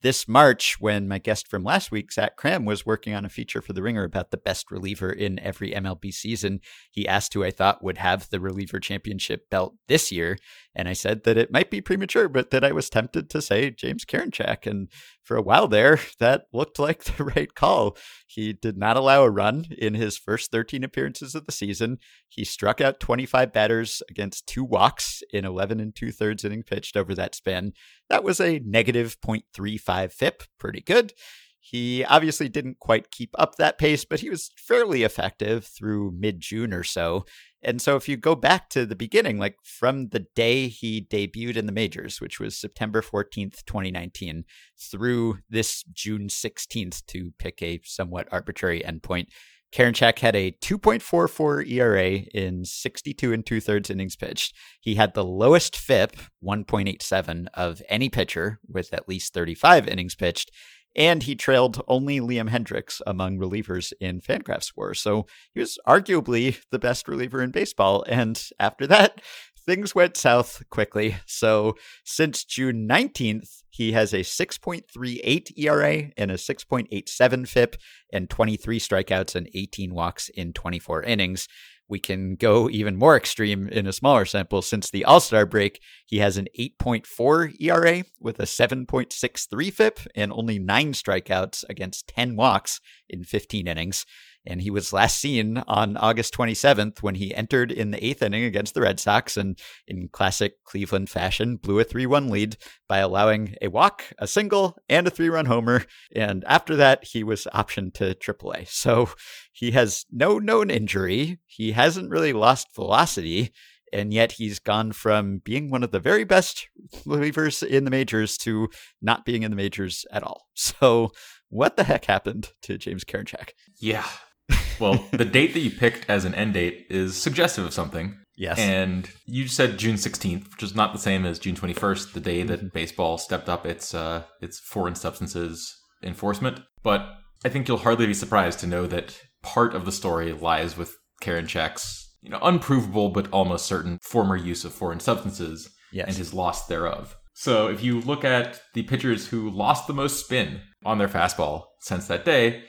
this March, when my guest from last week, Zach Cram, was working on a feature for The Ringer about the best reliever in every MLB season, he asked who I thought would have the reliever championship belt this year. And I said that it might be premature, but that I was tempted to say James Karinchak. And for a while there, that looked like the right call. He did not allow a run in his first 13 appearances of the season. He struck out 25 batters against 2 walks in 11 2/3 inning pitched over that span. That was a negative .35 FIP. Pretty good. He obviously didn't quite keep up that pace, but he was fairly effective through mid-June or so. And so if you go back to the beginning, like from the day he debuted in the majors, which was September 14th, 2019, through this June 16th, to pick a somewhat arbitrary endpoint, Karinchak had a 2.44 ERA in 62 2/3 innings pitched. He had the lowest FIP, 1.87, of any pitcher with at least 35 innings pitched. and he trailed only Liam Hendricks among relievers in FanGraphs score. So he was arguably the best reliever in baseball. And after that, things went south quickly. So since June 19th, he has a 6.38 ERA and a 6.87 FIP and 23 strikeouts and 18 walks in 24 innings. We can go even more extreme in a smaller sample. Since the All-Star break, he has an 8.4 ERA with a 7.63 FIP and only 9 strikeouts against 10 walks in 15 innings. And he was last seen on August 27th when he entered in the 8th inning against the Red Sox and, in classic Cleveland fashion, blew a 3-1 lead by allowing a walk, a single, and a 3-run homer. And after that, he was optioned to AAA. So he has no known injury. He hasn't really lost velocity. And yet he's gone from being one of the very best relievers in the majors to not being in the majors at all. So what the heck happened to James Karinchak? Yeah. Well, the date that you picked as an end date is suggestive of something. Yes. And you said June 16th, which is not the same as June 21st, the day that baseball stepped up its foreign substances enforcement. But I think you'll hardly be surprised to know that part of the story lies with Karinchak's, unprovable but almost certain former use of foreign substances and his loss thereof. So if you look at the pitchers who lost the most spin on their fastball since that day,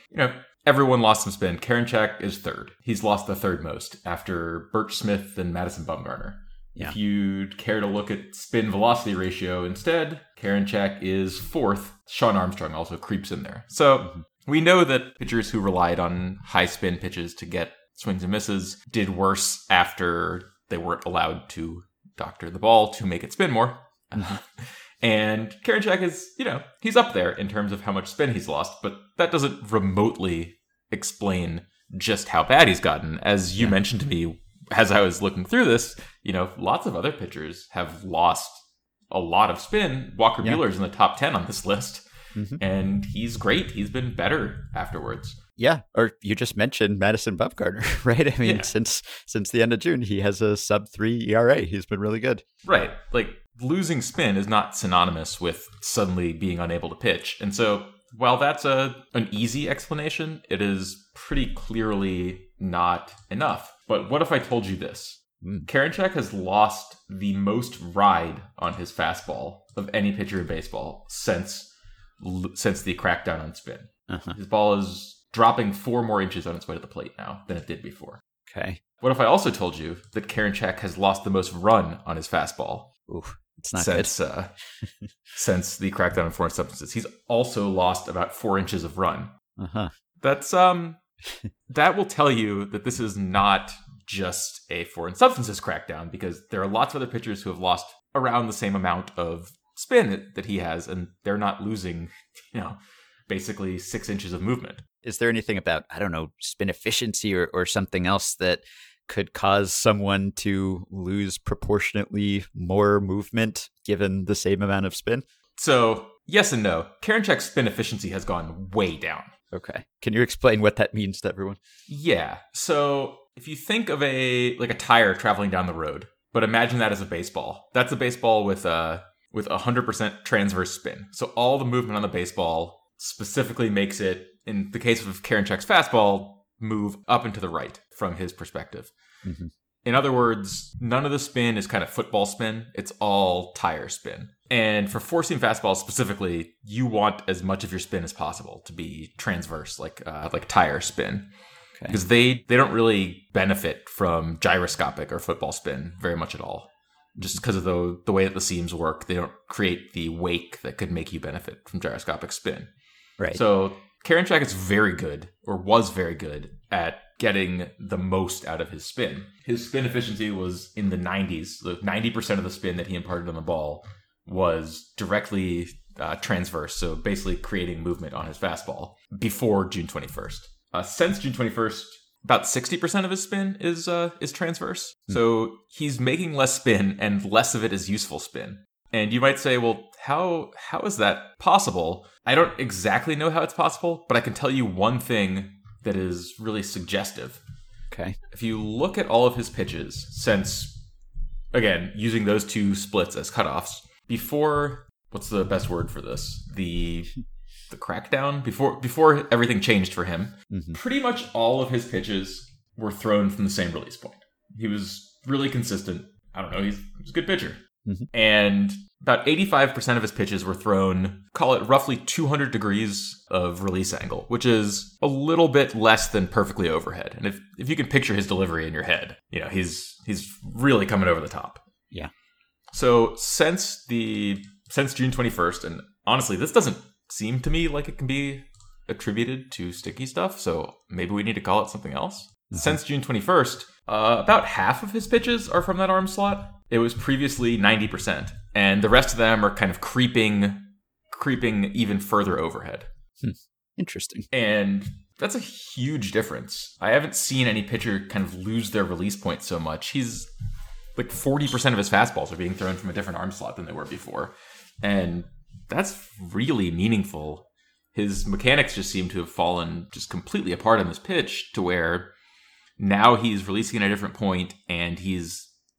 everyone lost some spin. Karinchak is third. He's lost the third most after Birch Smith and Madison Bumgarner. Yeah. If you'd care to look at spin velocity ratio instead, Karinchak is fourth. Sean Armstrong also creeps in there. So we know that pitchers who relied on high spin pitches to get swings and misses did worse after they weren't allowed to doctor the ball to make it spin more. And Karinchak is, he's up there in terms of how much spin he's lost, but that doesn't remotely explain just how bad he's gotten. As you mentioned to me as I was looking through this, lots of other pitchers have lost a lot of spin. Walker Buehler's in the top 10 on this list, and he's great. He's been better afterwards. Yeah, or you just mentioned Madison Bumgarner, right? I mean, since the end of June, he has a sub-3 ERA. He's been really good. Right. Like, losing spin is not synonymous with suddenly being unable to pitch. And so while that's an easy explanation, it is pretty clearly not enough. But what if I told you this? Karinchak has lost the most ride on his fastball of any pitcher in baseball since the crackdown on spin. His ball is dropping 4 more inches on its way to the plate now than it did before. Okay. What if I also told you that Karinchak has lost the most run on his fastball? Oof. It's not good. Since the crackdown on foreign substances, he's also lost about 4 inches of run. That's that will tell you that this is not just a foreign substances crackdown, because there are lots of other pitchers who have lost around the same amount of spin that he has, and they're not losing, basically 6 inches of movement. Is there anything about spin efficiency or something else that could cause someone to lose proportionately more movement given the same amount of spin? So, yes and no. Karinchak's spin efficiency has gone way down. Okay. Can you explain what that means to everyone? Yeah. So, if you think of a tire traveling down the road, but imagine that as a baseball. That's a baseball with 100% transverse spin. So, all the movement on the baseball specifically makes it, in the case of Karinchak's fastball, move up and to the right from his perspective. In other words, none of the spin is kind of football spin. It's all tire spin. And for four-seam fastballs specifically, you want as much of your spin as possible to be transverse, like tire spin. Okay. Because they don't really benefit from gyroscopic or football spin very much at all. Just because of the way that the seams work, they don't create the wake that could make you benefit from gyroscopic spin. Right. So Karinchak is very good, or was very good, at getting the most out of his spin. His spin efficiency was in the 90s. 90% of the spin that he imparted on the ball was directly transverse, so basically creating movement on his fastball before June 21st. Since June 21st, about 60% of his spin is transverse. So he's making less spin, and less of it is useful spin. And you might say, well, how is that possible? I don't exactly know how it's possible, but I can tell you one thing that is really suggestive. Okay. If you look at all of his pitches since, again, using those two splits as cutoffs, before, what's the best word for this? The the crackdown before everything changed for him, pretty much all of his pitches were thrown from the same release point. He was really consistent. I don't know. He's a good pitcher. And about 85% of his pitches were thrown, call it roughly 200 degrees of release angle, which is a little bit less than perfectly overhead. And if you can picture his delivery in your head, you know, he's really coming over the top. Yeah. So since June 21st, and honestly, this doesn't seem to me like it can be attributed to sticky stuff, so maybe we need to call it something else. Since June 21st, about half of his pitches are from that arm slot. It was previously 90%, and the rest of them are kind of creeping even further overhead. Interesting. And that's a huge difference. I haven't seen any pitcher kind of lose their release point so much. He's like 40% of his fastballs are being thrown from a different arm slot than they were before. And that's really meaningful. His mechanics just seem to have fallen just completely apart on this pitch to where now he's releasing at a different point, and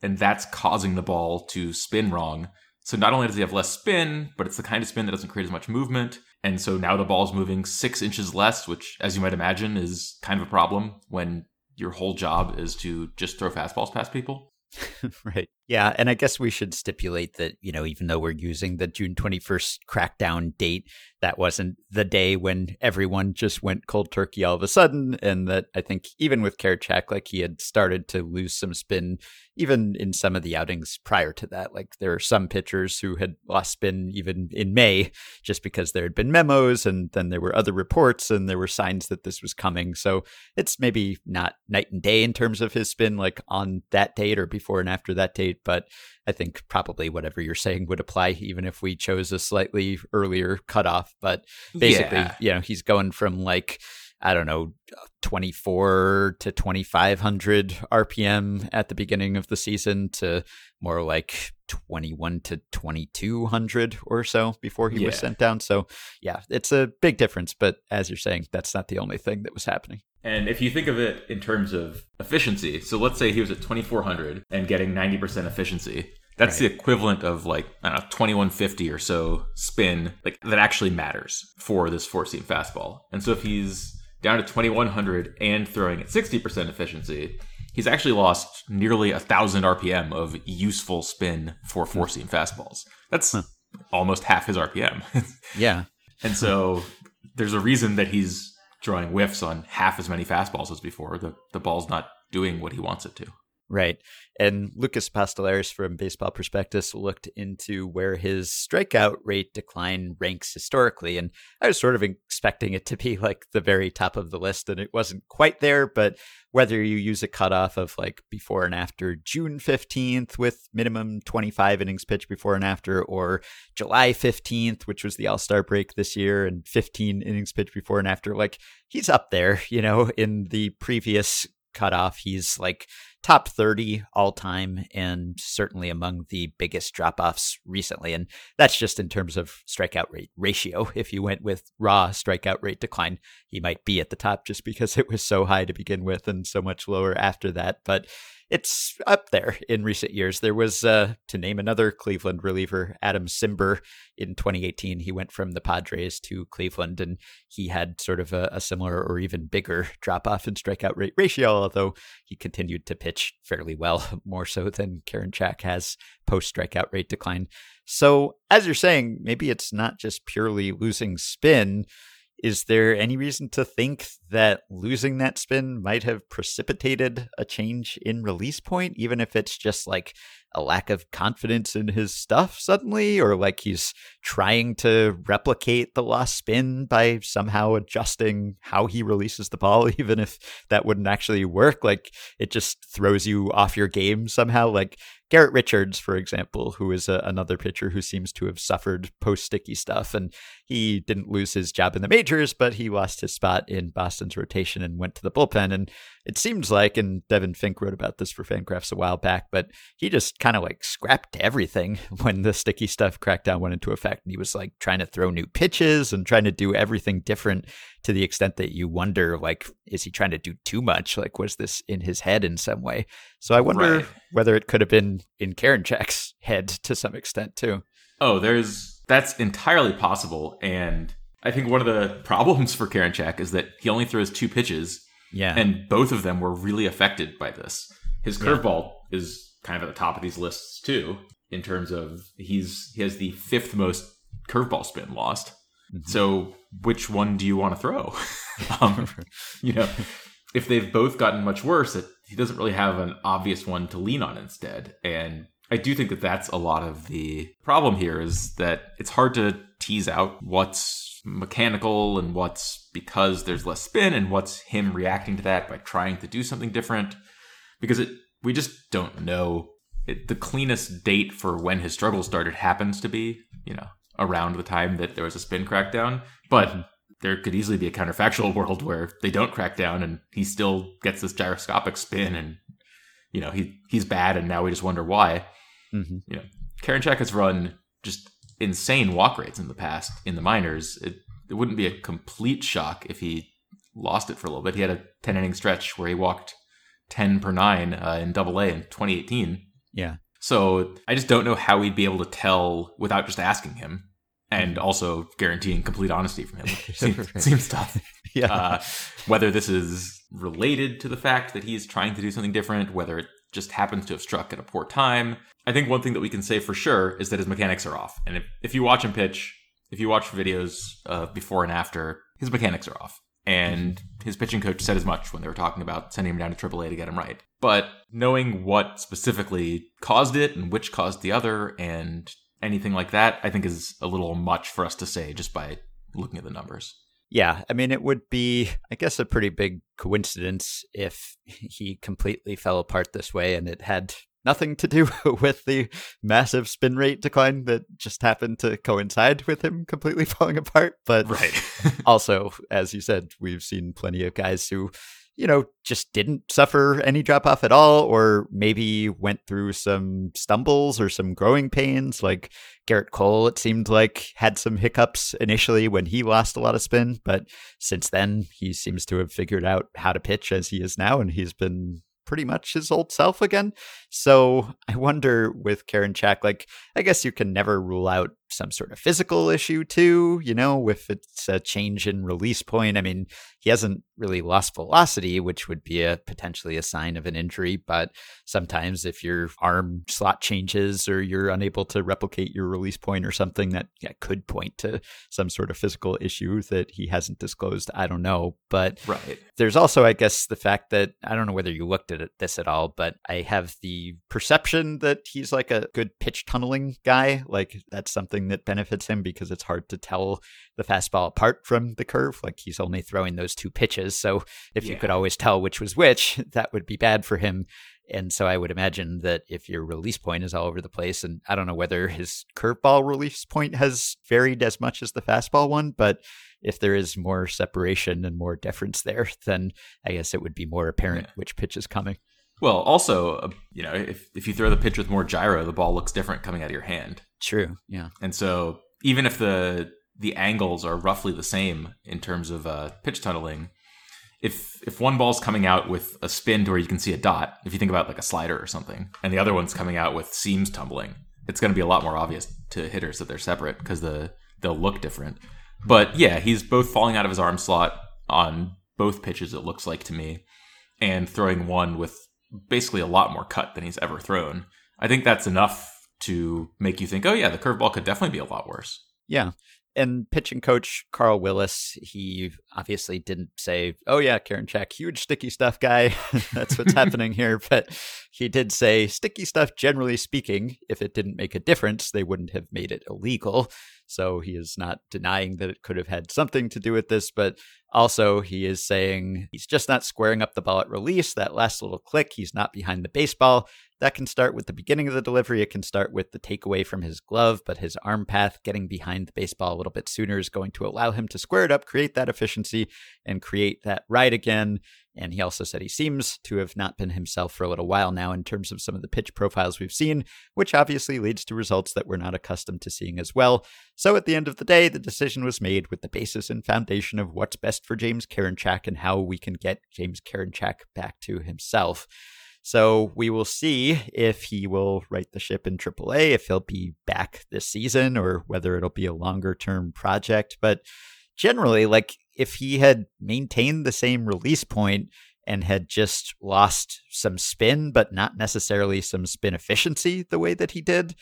that's causing the ball to spin wrong. So not only does he have less spin, but it's the kind of spin that doesn't create as much movement. And so now the ball's moving 6 inches less, which, as you might imagine, is kind of a problem when your whole job is to just throw fastballs past people. Right. Yeah. And I guess we should stipulate that, you know, even though we're using the June 21st crackdown date, that wasn't the day when everyone just went cold turkey all of a sudden. And that I think even with Karinchak, like, he had started to lose some spin, even in some of the outings prior to that. Like, there are some pitchers who had lost spin even in May just because there had been memos, and then there were other reports, and there were signs that this was coming. So it's maybe not night and day in terms of his spin, like on that date or before and after that date. But I think probably whatever you're saying would apply, even if we chose a slightly earlier cutoff. But basically, you know, he's going from, like, I don't know, 24 to 2,500 RPM at the beginning of the season to more like 21 to 2,200 or so before he was sent down. So yeah, it's a big difference. But as you're saying, that's not the only thing that was happening. And if you think of it in terms of efficiency, so let's say he was at 2,400 and getting 90% efficiency. That's right. The equivalent of, like, I don't know, 2150 or so spin, like, that actually matters for this four-seam fastball. And so if he's down to 2,100 and throwing at 60% efficiency, he's actually lost nearly 1,000 RPM of useful spin for four-seam fastballs. That's almost half his RPM. Yeah. And so there's a reason that he's drawing whiffs on half as many fastballs as before. The ball's not doing what he wants it to. Right. And Lucas Pastelaris from Baseball Prospectus looked into where his strikeout rate decline ranks historically. And I was sort of expecting it to be like the very top of the list, and it wasn't quite there. But whether you use a cutoff of, like, before and after June 15th with minimum 25 innings pitched before and after, or July 15th, which was the All-Star break this year, and 15 innings pitched before and after, like, he's up there, you know, in the previous cutoff. He's like top 30 all time, and certainly among the biggest drop-offs recently. And that's just in terms of strikeout rate ratio. If you went with raw strikeout rate decline, he might be at the top just because it was so high to begin with and so much lower after that. But it's up there in recent years. There was, to name another Cleveland reliever, Adam Simber in 2018. He went from the Padres to Cleveland, and he had sort of a similar or even bigger drop-off in strikeout rate ratio, although he continued to pitch fairly well, more so than Karinchak has post-strikeout rate decline. So as you're saying, maybe it's not just purely losing spin. Is there any reason to think that losing that spin might have precipitated a change in release point, even if it's just like a lack of confidence in his stuff suddenly, or like he's trying to replicate the lost spin by somehow adjusting how he releases the ball, even if that wouldn't actually work? Like, it just throws you off your game somehow. Like Garrett Richards, for example, who is another pitcher who seems to have suffered post-sticky stuff, and he didn't lose his job in the majors, but he lost his spot in Boston's rotation and went to the bullpen. And it seems like, and Devin Fink wrote about this for FanGraphs a while back, but he just kind of like scrapped everything when the sticky stuff crackdown went into effect. And he was like trying to throw new pitches and trying to do everything different, to the extent that you wonder, like, is he trying to do too much? Like, was this in his head in some way? So I wonder whether it could have been in Karinchak's head to some extent too. Oh, that's entirely possible. And I think one of the problems for Karinchak is that he only throws two pitches. Yeah. And both of them were really affected by this. His curveball is kind of at the top of these lists, too, in terms of he has the fifth most curveball spin lost. Mm-hmm. So which one do you want to throw? You know, if they've both gotten much worse, he doesn't really have an obvious one to lean on instead. And I do think that that's a lot of the problem here, is that it's hard to tease out what's mechanical and what's because there's less spin and what's him reacting to that by trying to do something different, because we just don't know. The cleanest date for when his struggle started happens to be, you know, around the time that there was a spin crackdown. But there could easily be a counterfactual world where they don't crack down and he still gets this gyroscopic spin and, you know, he's bad and now we just wonder why. Mm-hmm. You know, Karinchak has run just insane walk rates in the past in the minors. It wouldn't be a complete shock if he lost it for a little bit. He had a 10-inning stretch where he walked 10 per 9 in Double A in 2018. Yeah. So I just don't know how we'd be able to tell without just asking him, and also guaranteeing complete honesty from him. Seems tough. Yeah. Whether this is related to the fact that he's trying to do something different, whether it just happens to have struck at a poor time. I think one thing that we can say for sure is that his mechanics are off. And if you watch him pitch, if you watch videos before and after, his mechanics are off. And his pitching coach said as much when they were talking about sending him down to AAA to get him right. But knowing what specifically caused it and which caused the other and anything like that, I think is a little much for us to say just by looking at the numbers. Yeah, I mean, it would be, I guess, a pretty big coincidence if he completely fell apart this way and it had nothing to do with the massive spin rate decline that just happened to coincide with him completely falling apart. But right. Also, as you said, we've seen plenty of guys who, you know, just didn't suffer any drop off at all, or maybe went through some stumbles or some growing pains. Like Garrett Cole, it seemed like, had some hiccups initially when he lost a lot of spin, but since then he seems to have figured out how to pitch as he is now, and he's been pretty much his old self again. So I wonder with Karinchak, like, I guess you can never rule out some sort of physical issue too, you know, if it's a change in release point. I mean, he hasn't really lost velocity, which would be potentially a sign of an injury, but sometimes if your arm slot changes or you're unable to replicate your release point or something, that could point to some sort of physical issue that he hasn't disclosed. I don't know. But right. There's also, I guess, the fact that, I don't know whether you looked at this at all, but I have the perception that he's like a good pitch tunneling guy. Like, that's something that benefits him because it's hard to tell the fastball apart from the curve. Like, he's only throwing those two pitches. So if you could always tell which was which, that would be bad for him. And so I would imagine that if your release point is all over the place, and I don't know whether his curveball release point has varied as much as the fastball one, but if there is more separation and more difference there, then I guess it would be more apparent which pitch is coming. Well, also, you know, if you throw the pitch with more gyro, the ball looks different coming out of your hand. True, yeah. And so even if the angles are roughly the same in terms of pitch tunneling, if one ball's coming out with a spin to where you can see a dot, if you think about like a slider or something, and the other one's coming out with seams tumbling, it's going to be a lot more obvious to hitters that they're separate because they'll look different. But yeah, he's both falling out of his arm slot on both pitches, it looks like to me, and throwing one with basically a lot more cut than he's ever thrown. I think that's enough to make you think, oh yeah, the curveball could definitely be a lot worse. Yeah. And pitching coach Carl Willis, he obviously didn't say, oh yeah, Karinchak, huge sticky stuff guy. That's what's happening here. But he did say sticky stuff, generally speaking, if it didn't make a difference, they wouldn't have made it illegal. So he is not denying that it could have had something to do with this, but also he is saying he's just not squaring up the ball at release. That last little click, he's not behind the baseball. That can start with the beginning of the delivery. It can start with the takeaway from his glove, but his arm path getting behind the baseball a little bit sooner is going to allow him to square it up, create that efficiency, and create that ride again. And he also said he seems to have not been himself for a little while now in terms of some of the pitch profiles we've seen, which obviously leads to results that we're not accustomed to seeing as well. So at the end of the day, the decision was made with the basis and foundation of what's best for James Karinchak and how we can get James Karinchak back to himself. So we will see if he will right the ship in AAA, if he'll be back this season, or whether it'll be a longer term project. But generally, like if he had maintained the same release point and had just lost some spin, but not necessarily some spin efficiency the way that he did,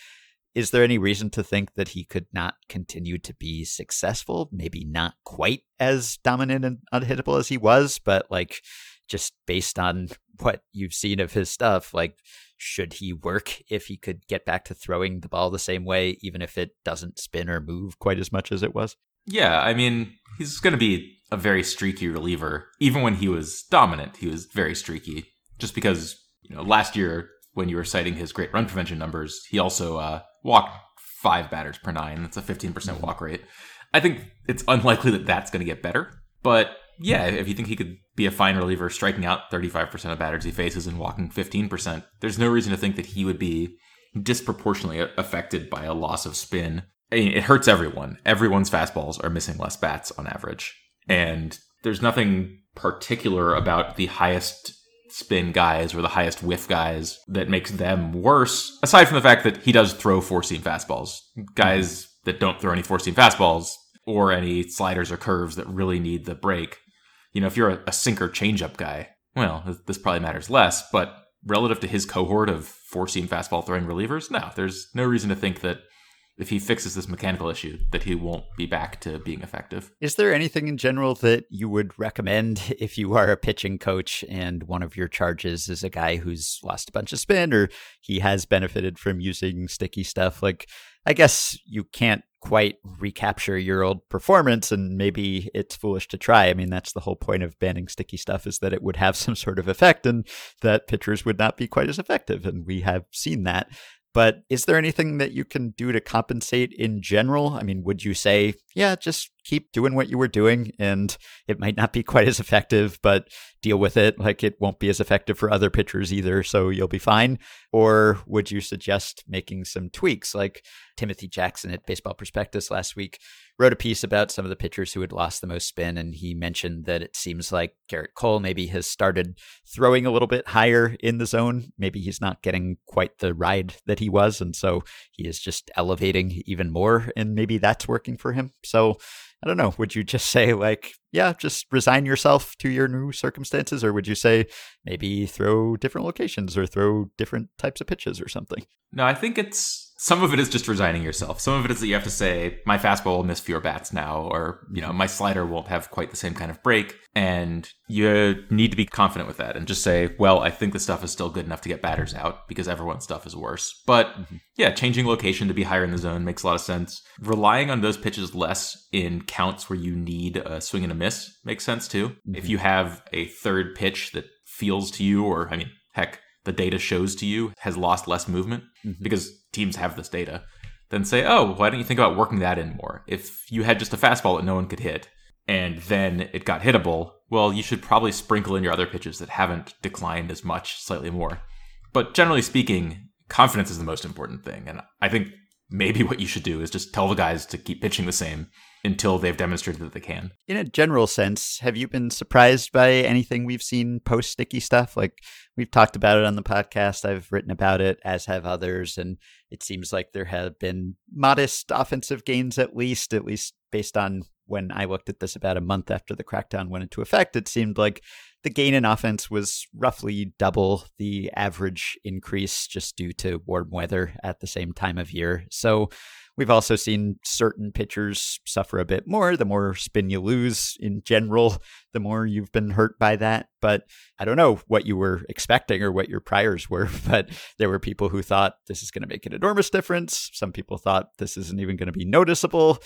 is there any reason to think that he could not continue to be successful? Maybe not quite as dominant and unhittable as he was, but like just based on what you've seen of his stuff, like should he work if he could get back to throwing the ball the same way, even if it doesn't spin or move quite as much as it was? Yeah, I mean, he's going to be a very streaky reliever. Even when he was dominant, he was very streaky. Just because, you know, last year when you were citing his great run prevention numbers, he also walked 5 batters per 9. That's a 15% walk rate. I think it's unlikely that that's going to get better. But yeah, if you think he could be a fine reliever, striking out 35% of batters he faces and walking 15%, there's no reason to think that he would be disproportionately affected by a loss of spin. I mean, it hurts everyone. Everyone's fastballs are missing less bats on average. And there's nothing particular about the highest spin guys or the highest whiff guys that makes them worse, aside from the fact that he does throw four-seam fastballs. Guys that don't throw any four-seam fastballs or any sliders or curves that really need the break. You know, if you're a sinker changeup guy, well, this probably matters less, but relative to his cohort of four-seam fastball throwing relievers, no, there's no reason to think that if he fixes this mechanical issue, that he won't be back to being effective. Is there anything in general that you would recommend if you are a pitching coach and one of your charges is a guy who's lost a bunch of spin or he has benefited from using sticky stuff? Like, I guess you can't quite recapture your old performance and maybe it's foolish to try. I mean, that's the whole point of banning sticky stuff, is that it would have some sort of effect and that pitchers would not be quite as effective. And we have seen that. But is there anything that you can do to compensate in general? I mean, would you say, yeah, just keep doing what you were doing and it might not be quite as effective, but deal with it, like it won't be as effective for other pitchers either, so you'll be fine? Or would you suggest making some tweaks? Like Timothy Jackson at Baseball Prospectus last week wrote a piece about some of the pitchers who had lost the most spin, and he mentioned that it seems like Garrett Cole maybe has started throwing a little bit higher in the zone. Maybe he's not getting quite the ride that he was, and so he is just elevating even more, and maybe that's working for him. So I don't know, would you just say like, yeah, just resign yourself to your new circumstances? Or would you say maybe throw different locations or throw different types of pitches or something? No, I think it's, some of it is just resigning yourself. Some of it is that you have to say, my fastball will miss fewer bats now, or, you know, my slider won't have quite the same kind of break. And you need to be confident with that and just say, well, I think the stuff is still good enough to get batters out because everyone's stuff is worse. But yeah, changing location to be higher in the zone makes a lot of sense. Relying on those pitches less in counts where you need a swing and a miss makes sense too. If you have a third pitch that feels to you, or I mean, heck, the data shows to you has lost less movement because teams have this data, then say, oh, why don't you think about working that in more? If you had just a fastball that no one could hit and then it got hittable, well, you should probably sprinkle in your other pitches that haven't declined as much, slightly more. But generally speaking, confidence is the most important thing. And I think maybe what you should do is just tell the guys to keep pitching the same until they've demonstrated that they can. In a general sense, have you been surprised by anything we've seen post-sticky stuff? Like, we've talked about it on the podcast. I've written about it, as have others. And it seems like there have been modest offensive gains, at least based on when I looked at this about a month after the crackdown went into effect. It seemed like the gain in offense was roughly double the average increase just due to warm weather at the same time of year. So we've also seen certain pitchers suffer a bit more. The more spin you lose in general, the more you've been hurt by that. But I don't know what you were expecting or what your priors were, but there were people who thought this is going to make an enormous difference. Some people thought this isn't even going to be noticeable.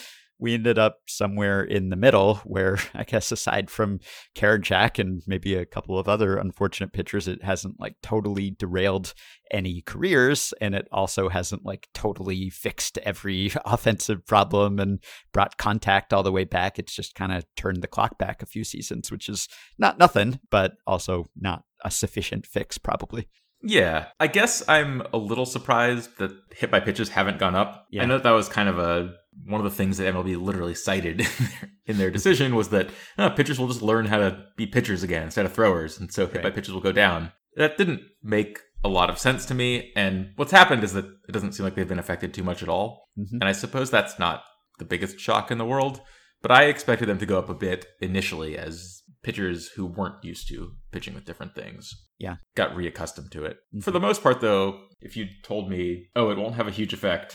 We ended up somewhere in the middle where, I guess, aside from Karinchak and maybe a couple of other unfortunate pitchers, it hasn't like totally derailed any careers. And it also hasn't like totally fixed every offensive problem and brought contact all the way back. It's just kind of turned the clock back a few seasons, which is not nothing, but also not a sufficient fix probably. Yeah, I guess I'm a little surprised that hit by pitches haven't gone up. Yeah. I know that was kind of one of the things that MLB literally cited in their decision was that pitchers will just learn how to be pitchers again instead of throwers. And so hit by pitches will go down. That didn't make a lot of sense to me. And what's happened is that it doesn't seem like they've been affected too much at all. And I suppose that's not the biggest shock in the world. But I expected them to go up a bit initially as pitchers who weren't used to pitching with different things got reaccustomed to it. Mm-hmm. For the most part, though, if you told me, oh, it won't have a huge effect,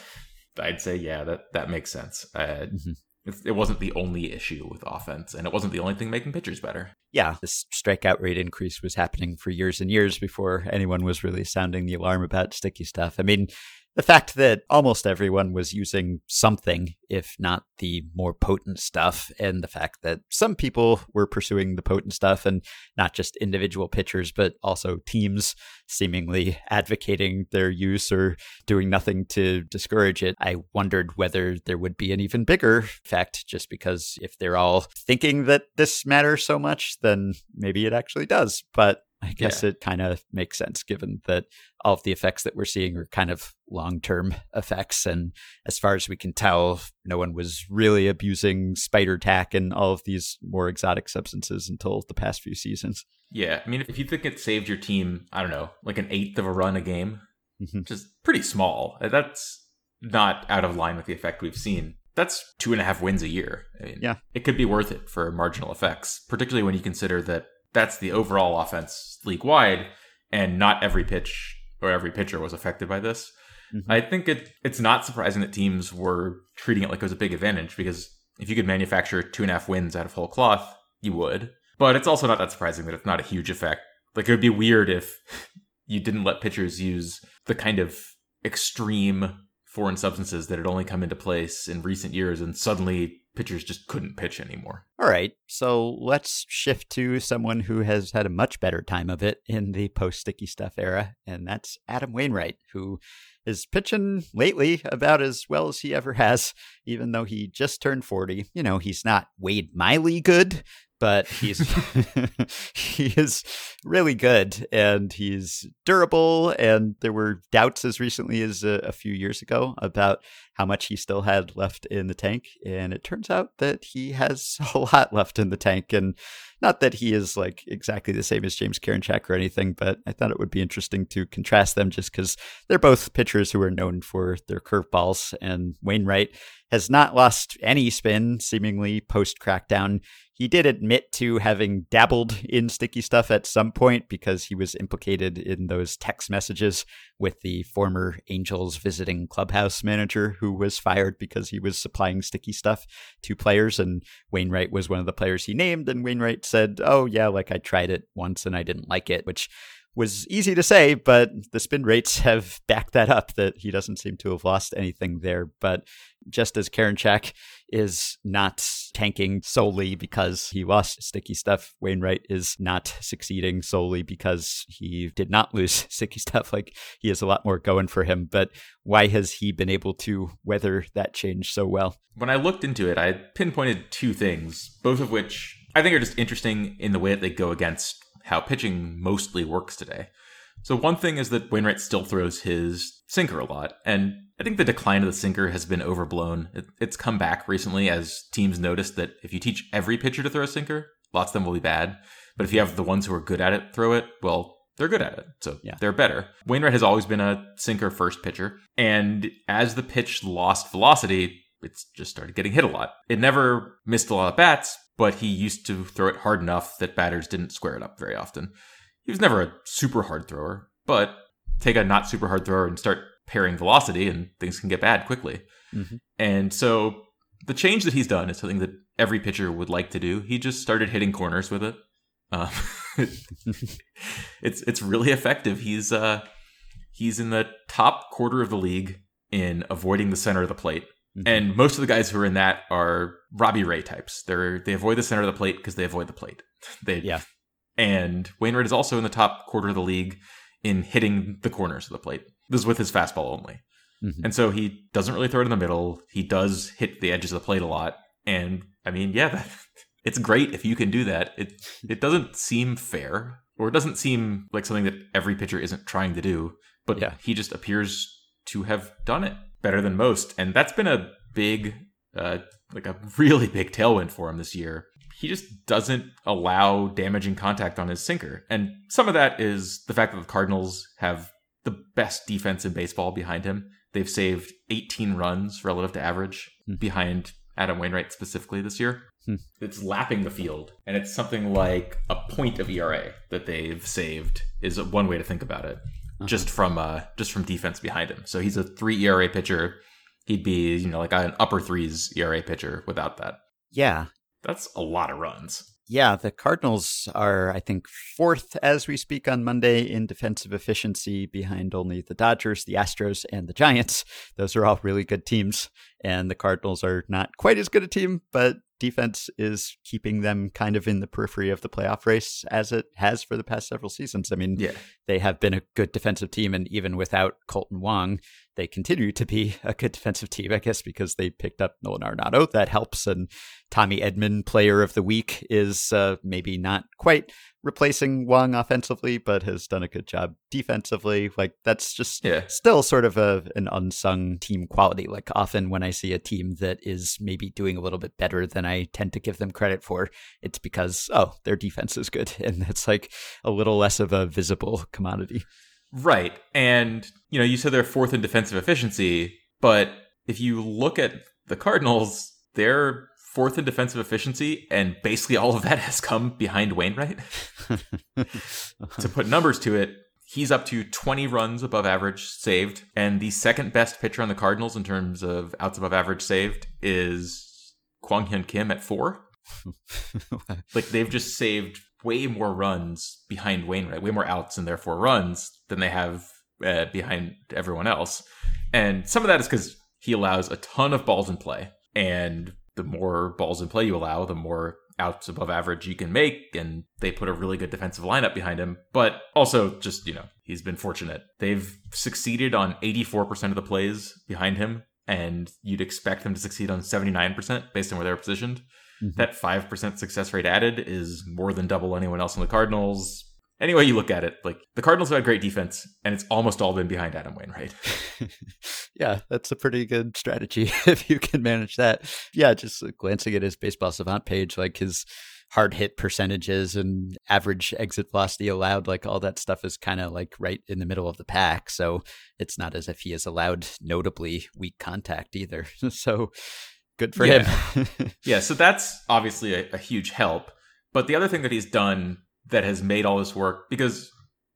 I'd say, yeah, that makes sense. It wasn't the only issue with offense, and it wasn't the only thing making pitchers better. Yeah, this strikeout rate increase was happening for years and years before anyone was really sounding the alarm about sticky stuff. I mean, the fact that almost everyone was using something, if not the more potent stuff, and the fact that some people were pursuing the potent stuff, and not just individual pitchers, but also teams seemingly advocating their use or doing nothing to discourage it. I wondered whether there would be an even bigger effect, just because if they're all thinking that this matters so much, then maybe it actually does. But I guess it kind of makes sense, given that all of the effects that we're seeing are kind of long-term effects. And as far as we can tell, no one was really abusing spider tack and all of these more exotic substances until the past few seasons. Yeah. I mean, if you think it saved your team, I don't know, like an eighth of a run a game, which is pretty small. That's not out of line with the effect we've seen. That's 2.5 wins a year. I mean, it could be worth it for marginal effects, particularly when you consider that that's the overall offense league-wide, and not every pitch or every pitcher was affected by this. Mm-hmm. I think it's not surprising that teams were treating it like it was a big advantage, because if you could manufacture 2.5 wins out of whole cloth, you would. But it's also not that surprising that it's not a huge effect. Like, it would be weird if you didn't let pitchers use the kind of extreme foreign substances that had only come into place in recent years, and suddenly pitchers just couldn't pitch anymore. All right, so let's shift to someone who has had a much better time of it in the post-sticky stuff era, and that's Adam Wainwright, who is pitching lately about as well as he ever has, even though he just turned 40. You know, he's not Wade Miley good, but he is really good, and he's durable. And there were doubts as recently as a few years ago about how much he still had left in the tank. And it turns out that he has a lot left in the tank. And not that he is like exactly the same as James Karinchak or anything, but I thought it would be interesting to contrast them, just because they're both pitchers who are known for their curveballs. And Wainwright has not lost any spin, seemingly post-crackdown. He did admit to having dabbled in sticky stuff at some point, because he was implicated in those text messages with the former Angels visiting clubhouse manager who was fired because he was supplying sticky stuff to players. And Wainwright was one of the players he named. And Wainwright said, oh, yeah, like I tried it once and I didn't like it, which was easy to say, but the spin rates have backed that up, that he doesn't seem to have lost anything there. But just as Karinchak is not tanking solely because he lost sticky stuff, Wainwright is not succeeding solely because he did not lose sticky stuff. Like, he has a lot more going for him, but why has he been able to weather that change so well? When I looked into it, I pinpointed two things, both of which I think are just interesting in the way that they go against how pitching mostly works today. So one thing is that Wainwright still throws his sinker a lot, and I think the decline of the sinker has been overblown. It's come back recently as teams noticed that if you teach every pitcher to throw a sinker, lots of them will be bad. But if you have the ones who are good at it throw it, well, they're good at it, so they're better. Wainwright has always been a sinker-first pitcher, and as the pitch lost velocity, it's just started getting hit a lot. It never missed a lot of bats, but he used to throw it hard enough that batters didn't square it up very often. He was never a super hard thrower, but take a not super hard thrower and start pairing velocity and things can get bad quickly. Mm-hmm. And so the change that he's done is something that every pitcher would like to do. He just started hitting corners with it. It's really effective. He's in the top quarter of the league in avoiding the center of the plate. And most of the guys who are in that are Robbie Ray types. They avoid the center of the plate because they avoid the plate. And Wainwright is also in the top quarter of the league in hitting the corners of the plate. This is with his fastball only. Mm-hmm. And so he doesn't really throw it in the middle. He does hit the edges of the plate a lot. And I mean, it's great if you can do that. It doesn't seem fair, or it doesn't seem like something that every pitcher isn't trying to do. But he just appears to have done it better than most. And that's been a big, a really big tailwind for him this year. He just doesn't allow damaging contact on his sinker. And some of that is the fact that the Cardinals have the best defense in baseball behind him. They've saved 18 runs relative to average behind Adam Wainwright specifically this year. It's lapping the field, and it's something like a point of ERA that they've saved is one way to think about it, just from defense behind him. So he's a 3 ERA pitcher. He'd be, like an upper 3s ERA pitcher without that. Yeah. That's a lot of runs. Yeah, the Cardinals are, I think, 4th as we speak on Monday in defensive efficiency, behind only the Dodgers, the Astros, and the Giants. Those are all really good teams, and the Cardinals are not quite as good a team, but defense is keeping them kind of in the periphery of the playoff race as it has for the past several seasons. I mean, They have been a good defensive team, and even without Colton Wong, they continue to be a good defensive team, I guess, because they picked up Nolan Arenado. That helps. And Tommy Edman, player of the week, is maybe not quite replacing Wong offensively, but has done a good job defensively. Like, that's just still sort of an unsung team quality. Like, often when I see a team that is maybe doing a little bit better than I tend to give them credit for, it's because, their defense is good. And that's like a little less of a visible commodity. Right. And, you said they're 4th in defensive efficiency, but if you look at the Cardinals, they're 4th in defensive efficiency, and basically all of that has come behind Wainwright. To put numbers to it, he's up to 20 runs above average saved, and the 2nd best pitcher on the Cardinals in terms of outs above average saved is Kwang Hyun Kim at 4. Like, they've just saved way more runs behind Wainwright, way more outs and therefore runs than they have behind everyone else. And some of that is because he allows a ton of balls in play. And the more balls in play you allow, the more outs above average you can make. And they put a really good defensive lineup behind him. But also just, he's been fortunate. They've succeeded on 84% of the plays behind him. And you'd expect them to succeed on 79% based on where they're positioned. Mm-hmm. That 5% success rate added is more than double anyone else on the Cardinals. Any way you look at it, like, the Cardinals have had great defense, and it's almost all been behind Adam Wainwright. Yeah, that's a pretty good strategy if you can manage that. Yeah, just glancing at his Baseball Savant page, like his hard hit percentages and average exit velocity allowed, like all that stuff is kind of like right in the middle of the pack. So it's not as if he has allowed notably weak contact either. So good for him. Yeah, so that's obviously a huge help. But the other thing that he's done that has made all this work, because,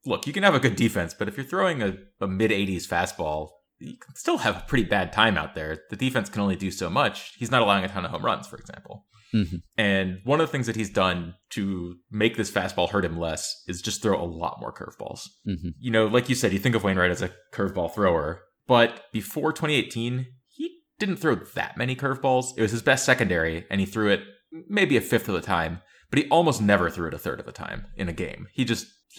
look, you can have a good defense, but if you're throwing a mid-80s fastball, you can still have a pretty bad time out there. The defense can only do so much. He's not allowing a ton of home runs, for example. Mm-hmm. And one of the things that he's done to make this fastball hurt him less is just throw a lot more curveballs. Mm-hmm. Like you said, you think of Wainwright as a curveball thrower, but before 2018, he didn't throw that many curveballs. It was his best secondary, and he threw it maybe a 5th of the time. But he almost never threw it a 3rd of the time in a game. He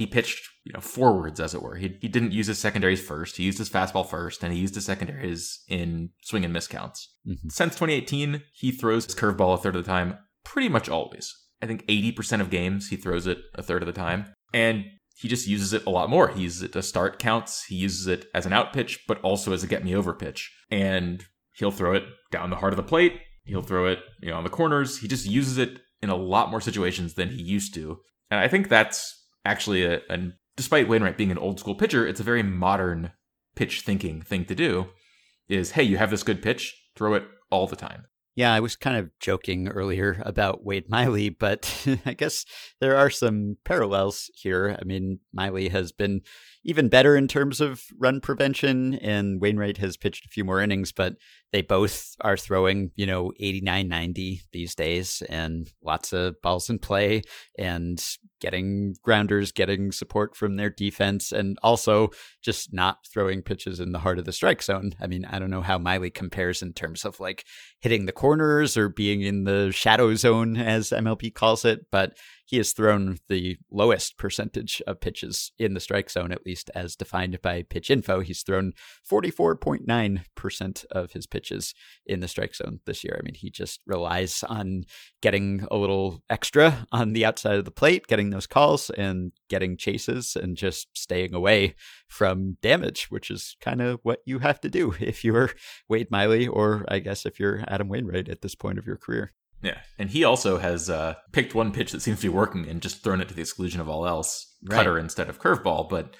pitched, forwards, as it were. He didn't use his secondaries first. He used his fastball first, and he used his secondaries in swing and miss counts. Mm-hmm. Since 2018, he throws his curveball a 3rd of the time pretty much always. I think 80% of games, he throws it a 3rd of the time. And he just uses it a lot more. He uses it to start counts. He uses it as an out pitch, but also as a get-me-over pitch. And he'll throw it down the heart of the plate. He'll throw it, on the corners. He just uses it in a lot more situations than he used to. And I think that's actually, despite Wainwright being an old school pitcher, it's a very modern pitch thinking thing to do is, hey, you have this good pitch, throw it all the time. Yeah, I was kind of joking earlier about Wade Miley, but I guess there are some parallels here. I mean, Miley has been even better in terms of run prevention, and Wainwright has pitched a few more innings, but they both are throwing, 89, 90 these days, and lots of balls in play and getting grounders, getting support from their defense, and also just not throwing pitches in the heart of the strike zone. I mean, I don't know how Miley compares in terms of like hitting the corners or being in the shadow zone, as MLB calls it, but he has thrown the lowest percentage of pitches in the strike zone, at least as defined by Pitch Info. He's thrown 44.9% of his pitches in the strike zone this year. I mean, he just relies on getting a little extra on the outside of the plate, getting those calls and getting chases and just staying away from damage, which is kind of what you have to do if you're Wade Miley, or I guess if you're Adam Wainwright at this point of your career. Yeah. And he also has picked one pitch that seems to be working and just thrown it to the exclusion of all else, cutter instead of curveball. But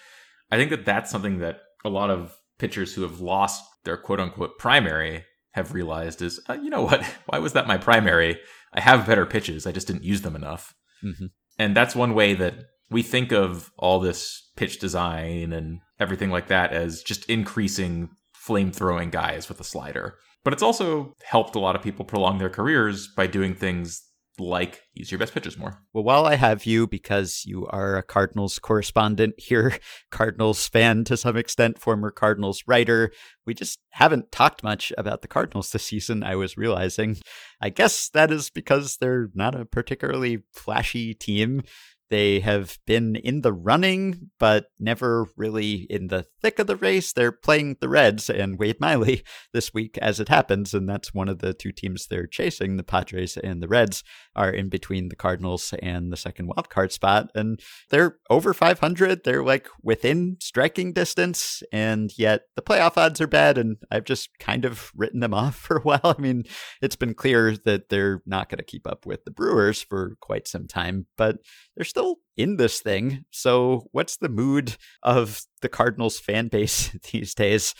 I think that that's something that a lot of pitchers who have lost their quote unquote primary have realized is, you know what? Why was that my primary? I have better pitches. I just didn't use them enough. Mm-hmm. And that's one way that we think of all this pitch design and everything like that as just increasing flame-throwing guys with a slider. But it's also helped a lot of people prolong their careers by doing things like use your best pitches more. Well, while I have you, because you are a Cardinals correspondent here, Cardinals fan to some extent, former Cardinals writer, we just haven't talked much about the Cardinals this season, I was realizing. I guess that is because they're not a particularly flashy team. They have been in the running, but never really in the thick of the race. They're playing the Reds and Wade Miley this week as it happens, and that's one of the two teams they're chasing. The Padres and the Reds are in between the Cardinals and the second wildcard spot, and they're over 500. They're like within striking distance, and yet the playoff odds are bad, and I've just kind of written them off for a while. I mean, it's been clear that they're not going to keep up with the Brewers for quite some time, but they're still in this thing. So what's the mood of the Cardinals fan base these days?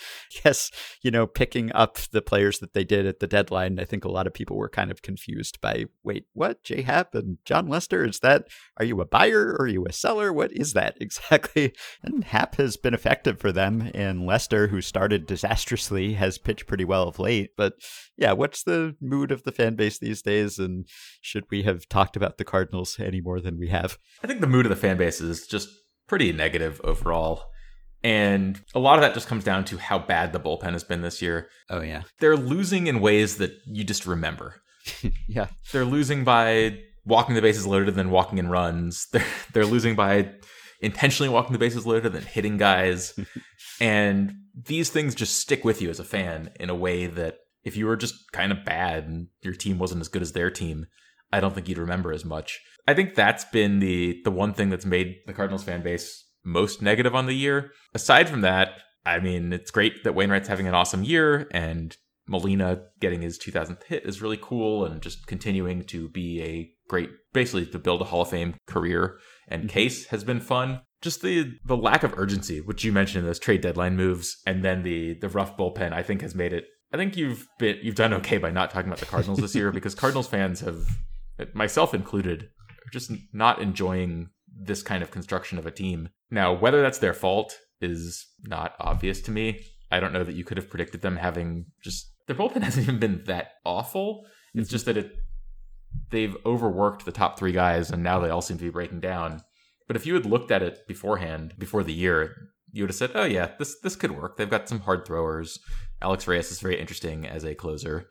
Yes, you know, picking up the players that they did at the deadline. I think a lot of people were kind of confused by, wait, what? Jay Happ and John Lester? Is that, are you a buyer? Or are you a seller? What is that exactly? And Happ has been effective for them. And Lester, who started disastrously, has pitched pretty well of late. But yeah, what's the mood of the fan base these days? And should we have talked about the Cardinals any more than we have? I think the mood of the fan base is just pretty negative overall. And a lot of that just comes down to how bad the bullpen has been this year. Oh, yeah. They're losing in ways that you just remember. Yeah. They're losing by walking the bases loaded and then walking in runs. They're losing by intentionally walking the bases loaded and hitting guys. And these things just stick with you as a fan in a way that if you were just kind of bad and your team wasn't as good as their team, I don't think you'd remember as much. I think that's been the one thing that's made the Cardinals fan base most negative on the year. Aside from that, I mean, it's great that Wainwright's having an awesome year and Molina getting his 2000th hit is really cool and just continuing to be a great, basically to build a Hall of Fame career. And Case has been fun. Just the lack of urgency, which you mentioned in those trade deadline moves, and then the rough bullpen, I think has made it. I think you've done okay by not talking about the Cardinals this year because Cardinals fans have, myself included, just not enjoying this kind of construction of a team. Now, whether that's their fault is not obvious to me. I don't know that you could have predicted them having just... Their bullpen hasn't even been that awful. It's just that they've overworked the top three guys, and now they all seem to be breaking down. But if you had looked at it beforehand, before the year, you would have said, oh yeah, this could work. They've got some hard throwers. Alex Reyes is very interesting as a closer,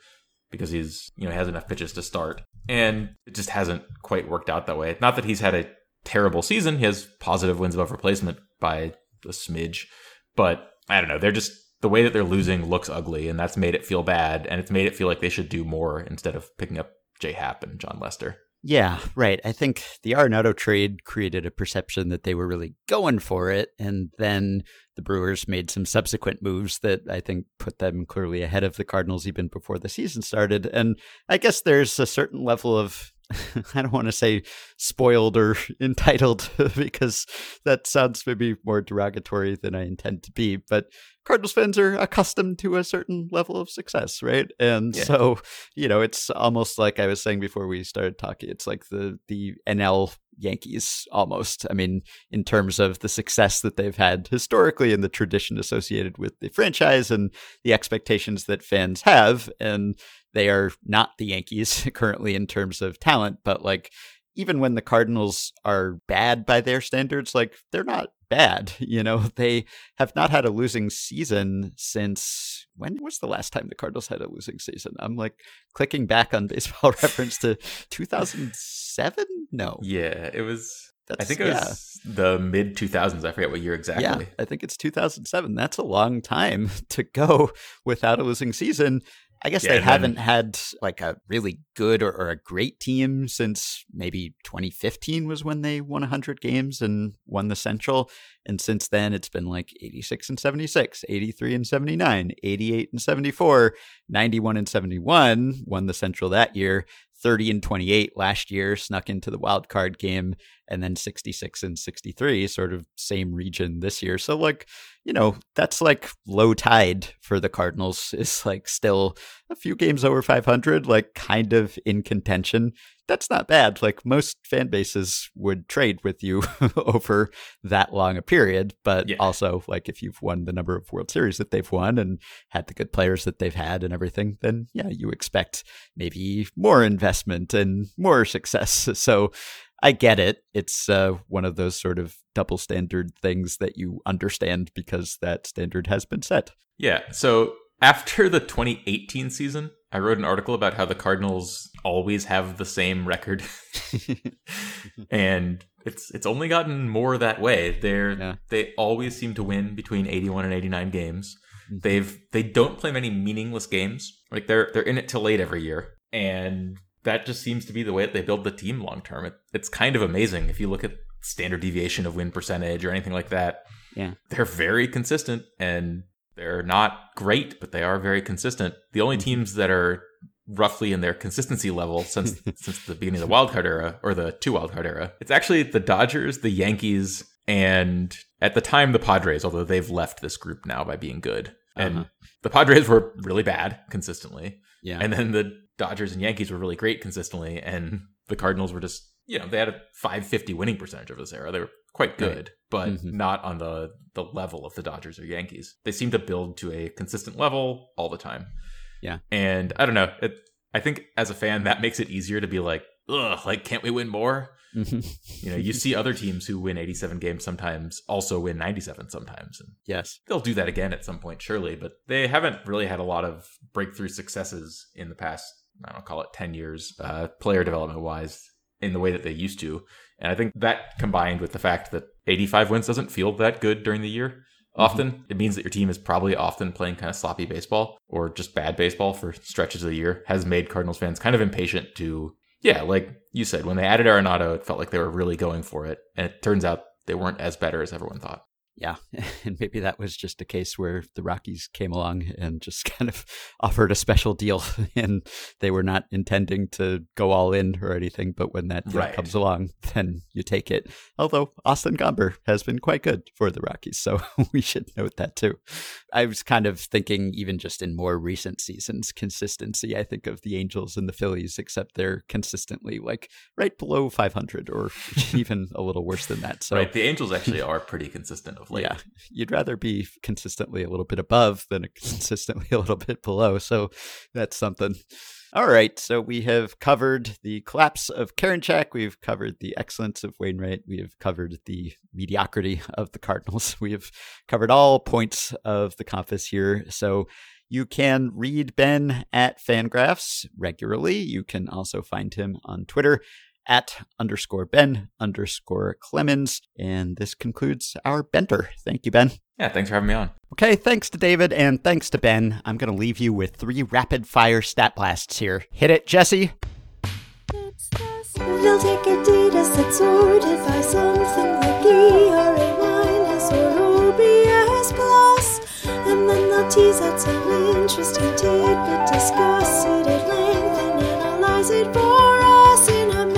because he's, you know, has enough pitches to start. And it just hasn't quite worked out that way. Not that he's had a terrible season. He has positive wins above replacement by a smidge. But I don't know. They're just, the way that they're losing looks ugly, and that's made it feel bad. And it's made it feel like they should do more instead of picking up Jay Happ and John Lester. Yeah, right. I think the Arenado trade created a perception that they were really going for it. And then the Brewers made some subsequent moves that I think put them clearly ahead of the Cardinals even before the season started. And I guess there's a certain level of, I don't want to say spoiled or entitled because that sounds maybe more derogatory than I intend to be, but Cardinals fans are accustomed to a certain level of success, right? And yeah. So, you know, it's almost like I was saying before we started talking, it's like the NL Yankees almost. I mean, in terms of the success that they've had historically and the tradition associated with the franchise and the expectations that fans have. And they are not the Yankees currently in terms of talent, but like, even when the Cardinals are bad by their standards, like they're not bad. You know, they have not had a losing season since, when was the last time the Cardinals had a losing season? I'm like clicking back on Baseball Reference to 2007. No. Yeah, it was, I think it was the mid 2000s. I forget what year exactly. Yeah, I think it's 2007. That's a long time to go without a losing season. I guess they haven't had like a really good or a great team since maybe 2015 was when they won 100 games and won the Central. And since then, it's been like 86-76, 83-79, 88-74, 91-71, won the Central that year, 30-28 last year, snuck into the wild card game, and then 66-63, sort of same region this year. So like, you know, that's like low tide for the Cardinals is like still a few games over 500, like kind of in contention, that's not bad. Like most fan bases would trade with you over that long a period. But also, like if you've won the number of World Series that they've won and had the good players that they've had and everything, then yeah, you expect maybe more investment and more success. So I get it. It's one of those sort of double standard things that you understand because that standard has been set. Yeah. So after the 2018 season, I wrote an article about how the Cardinals always have the same record. And it's only gotten more that way. They always seem to win between 81 and 89 games. Mm-hmm. They don't play many meaningless games. Like they're in it till late every year. And that just seems to be the way that they build the team long term. It's kind of amazing if you look at standard deviation of win percentage or anything like that. Yeah. They're very consistent, and they're not great, but they are very consistent. The only teams that are roughly in their consistency level since the beginning of the wildcard era, or the two wildcard era, it's actually the Dodgers, the Yankees, and at the time the Padres, although they've left this group now by being good. And the Padres were really bad consistently. Yeah. And then the Dodgers and Yankees were really great consistently. And the Cardinals were just, they had a 550 winning percentage of this era. They were quite good, but not on the level of the Dodgers or Yankees. They seem to build to a consistent level all the time. Yeah. And I don't know. I think as a fan, that makes it easier to be like, ugh, like, can't we win more? Mm-hmm. You see other teams who win 87 games sometimes also win 97 sometimes. And yes. They'll do that again at some point, surely, but they haven't really had a lot of breakthrough successes in the past, I don't know, call it 10 years, player development wise, in the way that they used to. And I think that combined with the fact that 85 wins doesn't feel that good during the year often, it means that your team is probably often playing kind of sloppy baseball or just bad baseball for stretches of the year, has made Cardinals fans kind of impatient to, like you said, when they added Arenado, it felt like they were really going for it. And it turns out they weren't as better as everyone thought. Yeah. And maybe that was just a case where the Rockies came along and just kind of offered a special deal, and they were not intending to go all in or anything. But when that deal comes along, then you take it. Although Austin Gomber has been quite good for the Rockies, so we should note that too. I was kind of thinking even just in more recent seasons, consistency. I think of the Angels and the Phillies, except they're consistently like right below 500 or even a little worse than that. So the Angels actually are pretty consistent. Yeah, you'd rather be consistently a little bit above than consistently a little bit below. So that's something. All right. So we have covered the collapse of Karinchak. We've covered the excellence of Wainwright. We have covered the mediocrity of the Cardinals. We have covered all points of the compass here. So you can read Ben at FanGraphs regularly. You can also find him on Twitter @_Ben_Clemens. And this concludes our bender. Thank you, Ben. Yeah, thanks for having me on. Okay, thanks to David and thanks to Ben. I'm going to leave you with 3 rapid-fire stat blasts here. Hit it, Jesse. They'll take a data set sorted by something like ERA- or OBS+, and then they'll tease out some interesting tidbit, discuss it at length, and analyze it for us in a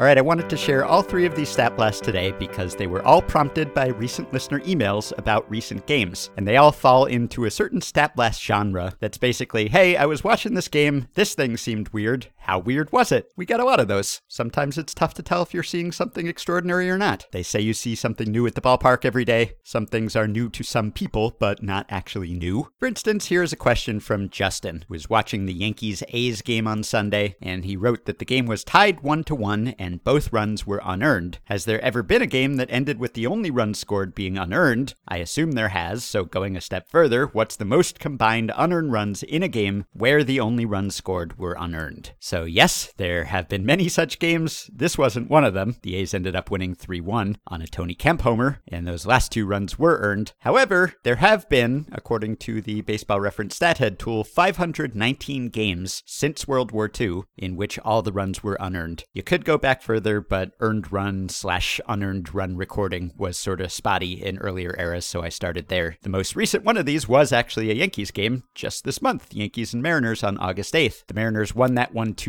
All right, I wanted to share all 3 of these stat blasts today because they were all prompted by recent listener emails about recent games, and they all fall into a certain stat blast genre that's basically, hey, I was watching this game, this thing seemed weird, how weird was it? We got a lot of those. Sometimes it's tough to tell if you're seeing something extraordinary or not. They say you see something new at the ballpark every day. Some things are new to some people, but not actually new. For instance, here's a question from Justin, who was watching the Yankees-A's game on Sunday, and he wrote that the game was tied 1-1 and both runs were unearned. Has there ever been a game that ended with the only run scored being unearned? I assume there has, so going a step further, what's the most combined unearned runs in a game where the only runs scored were unearned? So So yes, there have been many such games. This wasn't one of them. The A's ended up winning 3-1 on a Tony Kemp homer, and those last two runs were earned. However, there have been, according to the Baseball Reference Stathead tool, 519 games since World War II in which all the runs were unearned. You could go back further, but earned run / unearned run recording was sort of spotty in earlier eras, so I started there. The most recent one of these was actually a Yankees game just this month, Yankees and Mariners on August 8th. The Mariners won that one 2-0,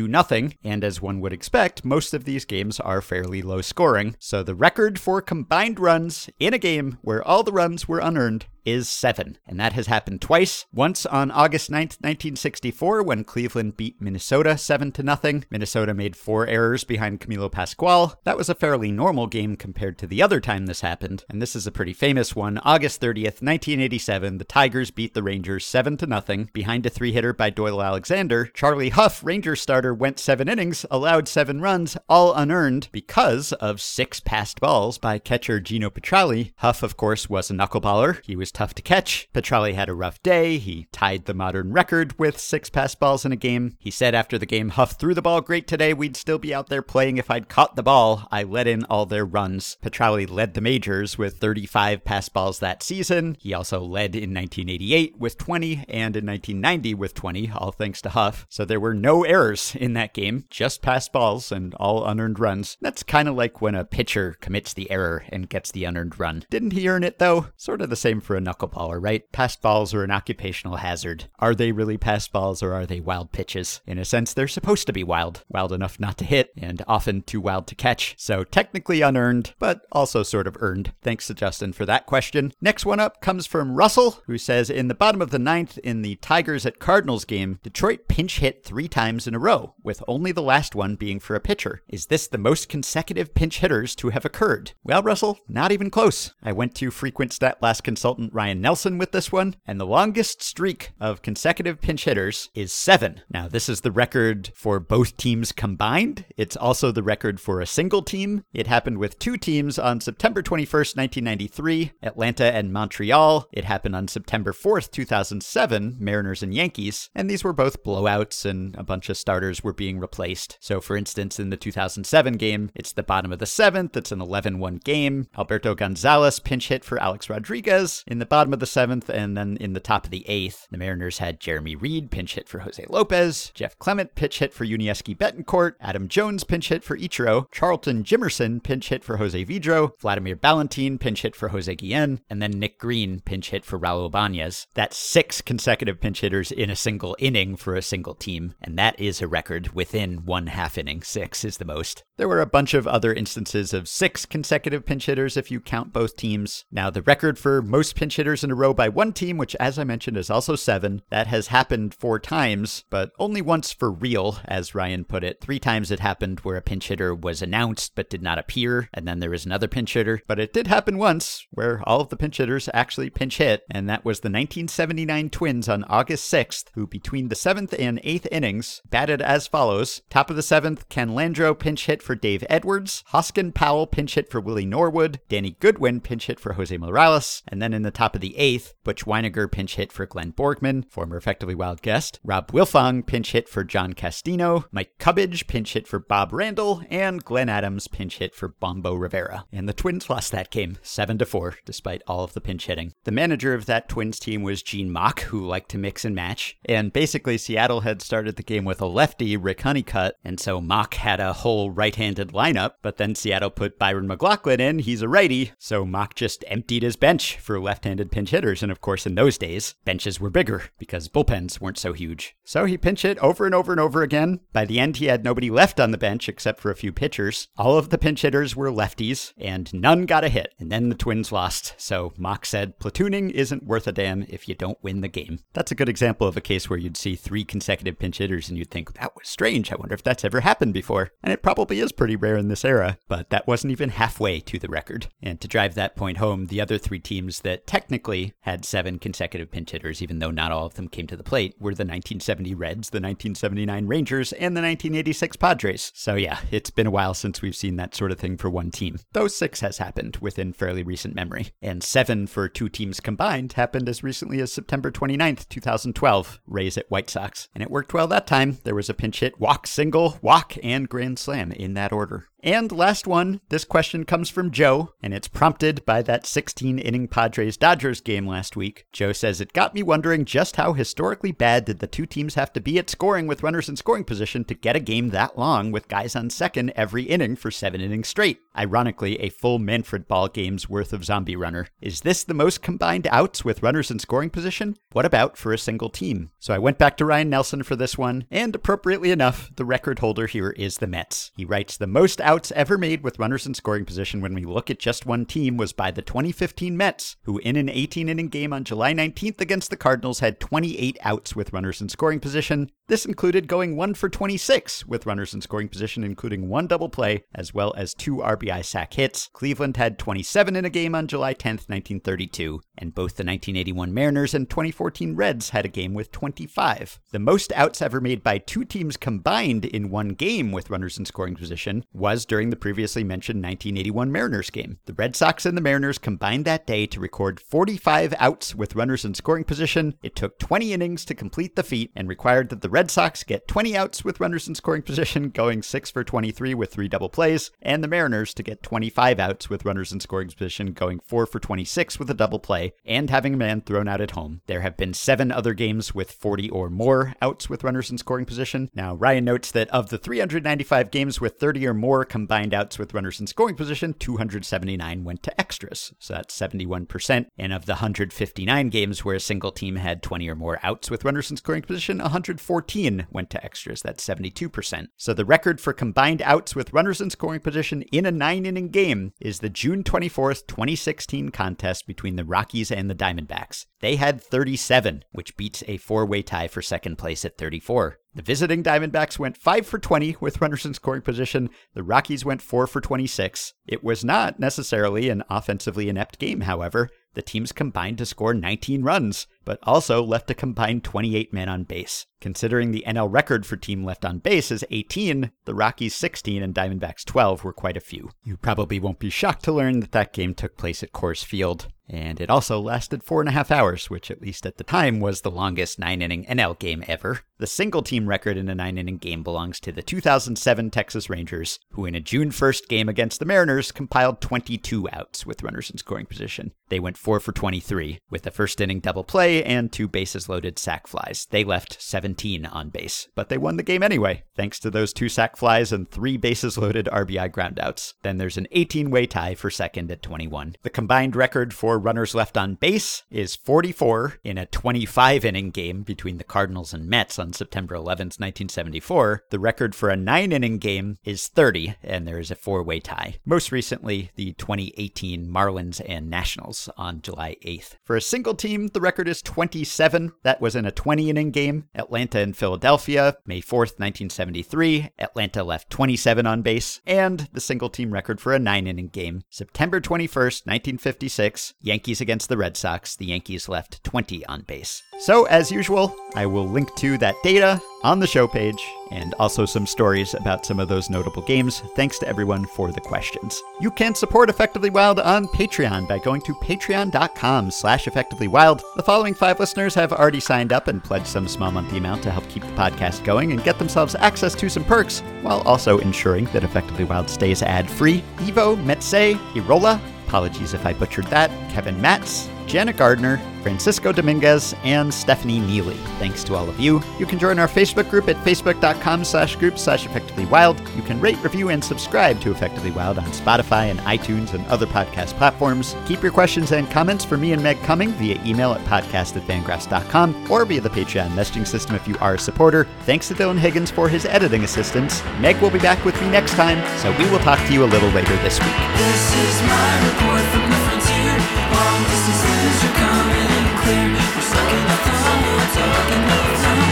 and as one would expect, most of these games are fairly low scoring, so the record for combined runs in a game where all the runs were unearned is 7, and that has happened twice. Once on August 9th, 1964, when Cleveland beat Minnesota 7-0. Minnesota made 4 errors behind Camilo Pascual. That was a fairly normal game compared to the other time this happened, and this is a pretty famous one. August 30th, 1987, the Tigers beat the Rangers 7-0 behind a 3-hitter by Doyle Alexander. Charlie Hough, Rangers starter, went 7 innings, allowed 7 runs, all unearned because of 6 passed balls by catcher Geno Petralli. Hough, of course, was a knuckleballer. He was tough to catch. Petralli had a rough day. He tied the modern record with 6 pass balls in a game. He said after the game, "Huff threw the ball great today. We'd still be out there playing if I'd caught the ball. I let in all their runs." Petralli led the majors with 35 pass balls that season. He also led in 1988 with 20 and in 1990 with 20, all thanks to Huff. So there were no errors in that game, just pass balls and all unearned runs. That's kind of like when a pitcher commits the error and gets the unearned run. Didn't he earn it though? Sort of the same for a knuckleballer, right? Passed balls are an occupational hazard. Are they really passed balls or are they wild pitches? In a sense, they're supposed to be wild. Wild enough not to hit and often too wild to catch. So technically unearned, but also sort of earned. Thanks to Justin for that question. Next one up comes from Russell, who says, in the bottom of the 9th in the Tigers at Cardinals game, Detroit pinch hit 3 times in a row, with only the last one being for a pitcher. Is this the most consecutive pinch hitters to have occurred? Well, Russell, not even close. I went to frequent stat last consultant Ryan Nelson with this one, and the longest streak of consecutive pinch hitters is 7. Now, this is the record for both teams combined. It's also the record for a single team. It happened with 2 teams on September 21st, 1993, Atlanta and Montreal. It happened on September 4th, 2007, Mariners and Yankees, and these were both blowouts and a bunch of starters were being replaced. So, for instance, in the 2007 game, it's the bottom of the 7th, it's an 11-1 game. Alberto Gonzalez pinch hit for Alex Rodriguez in the bottom of the 7th, and then in the top of the 8th, the Mariners had Jeremy Reed pinch hit for Jose Lopez, Jeff Clement pinch hit for Unieski Betancourt, Adam Jones pinch hit for Ichiro, Charlton Jimerson pinch hit for Jose Vidro, Vladimir Ballantyne pinch hit for Jose Guillen, and then Nick Green pinch hit for Raul Ibanez. That's 6 consecutive pinch hitters in a single inning for a single team, and that is a record within 1/2 inning. 6 is the most. There were a bunch of other instances of 6 consecutive pinch hitters if you count both teams. Now, the record for most pinch hitters in a row by one team, which as I mentioned is also 7. That has happened 4 times, but only once for real, as Ryan put it. 3 times it happened where a pinch hitter was announced but did not appear, and then there was another pinch hitter. But it did happen once where all of the pinch hitters actually pinch hit, and that was the 1979 Twins on August 6th, who between the 7th and 8th innings batted as follows. Top of the 7th, Ken Landreau pinch hit for Dave Edwards, Hoskin Powell pinch hit for Willie Norwood, Danny Goodwin pinch hit for Jose Morales, and then in the top of the 8th, Butch Weiniger pinch hit for Glenn Borgman, former Effectively Wild guest, Rob Wilfong pinch hit for John Castino, Mike Cubbage pinch hit for Bob Randall, and Glenn Adams pinch hit for Bambo Rivera. And the Twins lost that game 7-4, despite all of the pinch hitting. The manager of that Twins team was Gene Mauch, who liked to mix and match, and basically Seattle had started the game with a lefty, Rick Honeycutt, and so Mauch had a whole right-handed lineup, but then Seattle put Byron McLaughlin in, he's a righty, so Mauch just emptied his bench for left-handed pinch hitters, and of course in those days, benches were bigger because bullpens weren't so huge. So he pinch hit over and over and over again. By the end, he had nobody left on the bench except for a few pitchers. All of the pinch hitters were lefties, and none got a hit, and then the Twins lost. So Mauch said, "Platooning isn't worth a damn if you don't win the game." That's a good example of a case where you'd see 3 consecutive pinch hitters and you'd think, that was strange, I wonder if that's ever happened before. And it probably is pretty rare in this era, but that wasn't even halfway to the record. And to drive that point home, the other 3 teams that technically technically had seven consecutive pinch hitters, even though not all of them came to the plate, were the 1970 Reds, the 1979 Rangers, and the 1986 Padres. So yeah, it's been a while since we've seen that sort of thing for one team, though six has happened within fairly recent memory. And seven for two teams combined happened as recently as September 29th, 2012, Rays at White Sox. And it worked well that time. There was a pinch hit, walk, single, walk, and grand slam in that order. And last one, this question comes from Joe, and it's prompted by that 16-inning Padres-Dodgers game last week. Joe says, it got me wondering just how historically bad did the two teams have to be at scoring with runners in scoring position to get a game that long with guys on second every inning for 7 innings straight. Ironically, a full Manfred Ball game's worth of zombie runner. Is this the most combined outs with runners in scoring position? What about for a single team? So I went back to Ryan Nelson for this one, and appropriately enough, the record holder here is the Mets. He writes, the most outs ever made with runners in scoring position when we look at just one team was by the 2015 Mets, who in an 18-inning game on July 19th against the Cardinals had 28 outs with runners in scoring position. This included going 1 for 26 with runners in scoring position, including 1 double play, as well as 2 RBI sac hits. Cleveland had 27 in a game on July 10th, 1932, and both the 1981 Mariners and 2014 Reds had a game with 25. The most outs ever made by two teams combined in one game with runners in scoring position was during the previously mentioned 1981 Mariners game. The Red Sox and the Mariners combined that day to record 45 outs with runners in scoring position. It took 20 innings to complete the feat and required that the Red Sox get 20 outs with runners in scoring position, going 6 for 23 with 3 double plays, and the Mariners to get 25 outs with runners in scoring position, going 4 for 26 with a double play, and having a man thrown out at home. There have been 7 other games with 40 or more outs with runners in scoring position. Now, Ryan notes that of the 395 games with 30 or more combined outs with runners in scoring position, 279 went to extras, so that's 71%, and of the 159 games where a single team had 20 or more outs with runners in scoring position, 114 went to extras, that's 72%. So the record for combined outs with runners in scoring position in a 9-inning game is the June 24th, 2016 contest between the Rockies and the Diamondbacks. They had 37, which beats a 4-way tie for second place at 34. The visiting Diamondbacks went 5 for 20 with runners in scoring position. The Rockies went 4 for 26. It was not necessarily an offensively inept game, however. The teams combined to score 19 runs, but also left a combined 28 men on base. Considering the NL record for team left on base is 18, the Rockies 16 and Diamondbacks 12 were quite a few. You probably won't be shocked to learn that that game took place at Coors Field, and it also lasted 4.5 hours, which at least at the time was the longest 9-inning NL game ever. The single-team record in a 9-inning game belongs to the 2007 Texas Rangers, who in a June 1st game against the Mariners compiled 22 outs with runners in scoring position. They went 4 for 23 with a first-inning double play and 2 bases-loaded sac flies. They left 17 on base, but they won the game anyway, thanks to those 2 sac flies and 3 bases-loaded RBI groundouts. Then there's an 18-way tie for second at 21. The combined record for runners left on base is 44 in a 25-inning game between the Cardinals and Mets on September 11th, 1974. The record for a 9-inning game is 30, and there is a 4-way tie. Most recently, the 2018 Marlins and Nationals on July 8th. For a single team, the record is 27. That was in a 20-inning game. Atlanta and Philadelphia, May 4th, 1973. Atlanta left 27 on base. And the single-team record for a 9-inning game, September 21st, 1956. Yankees against the Red Sox. The Yankees left 20 on base. So, as usual, I will link to that data on the show page, and also some stories about some of those notable games. Thanks to everyone for the questions. You can support Effectively Wild on Patreon by going to patreon.com/effectivelywild. The following 5 listeners have already signed up and pledged some small monthly amount to help keep the podcast going and get themselves access to some perks, while also ensuring that Effectively Wild stays ad-free. Evo, Metse, Irola, apologies if I butchered that, Kevin Matz, Janet Gardner, Francisco Dominguez, and Stephanie Neely. Thanks to all of you. You can join our Facebook group at facebook.com/group/effectivelywild. You can rate, review, and subscribe to Effectively Wild on Spotify and iTunes and other podcast platforms. Keep your questions and comments for me and Meg coming via email at podcast@fangraphs.com or via the Patreon messaging system if you are a supporter. Thanks to Dylan Higgins for his editing assistance. Meg will be back with me next time, so we will talk to you a little later this week. This is my report from the frontier. Long distances are coming in clear. We're stuck in the tunnel, talking about the tunnel.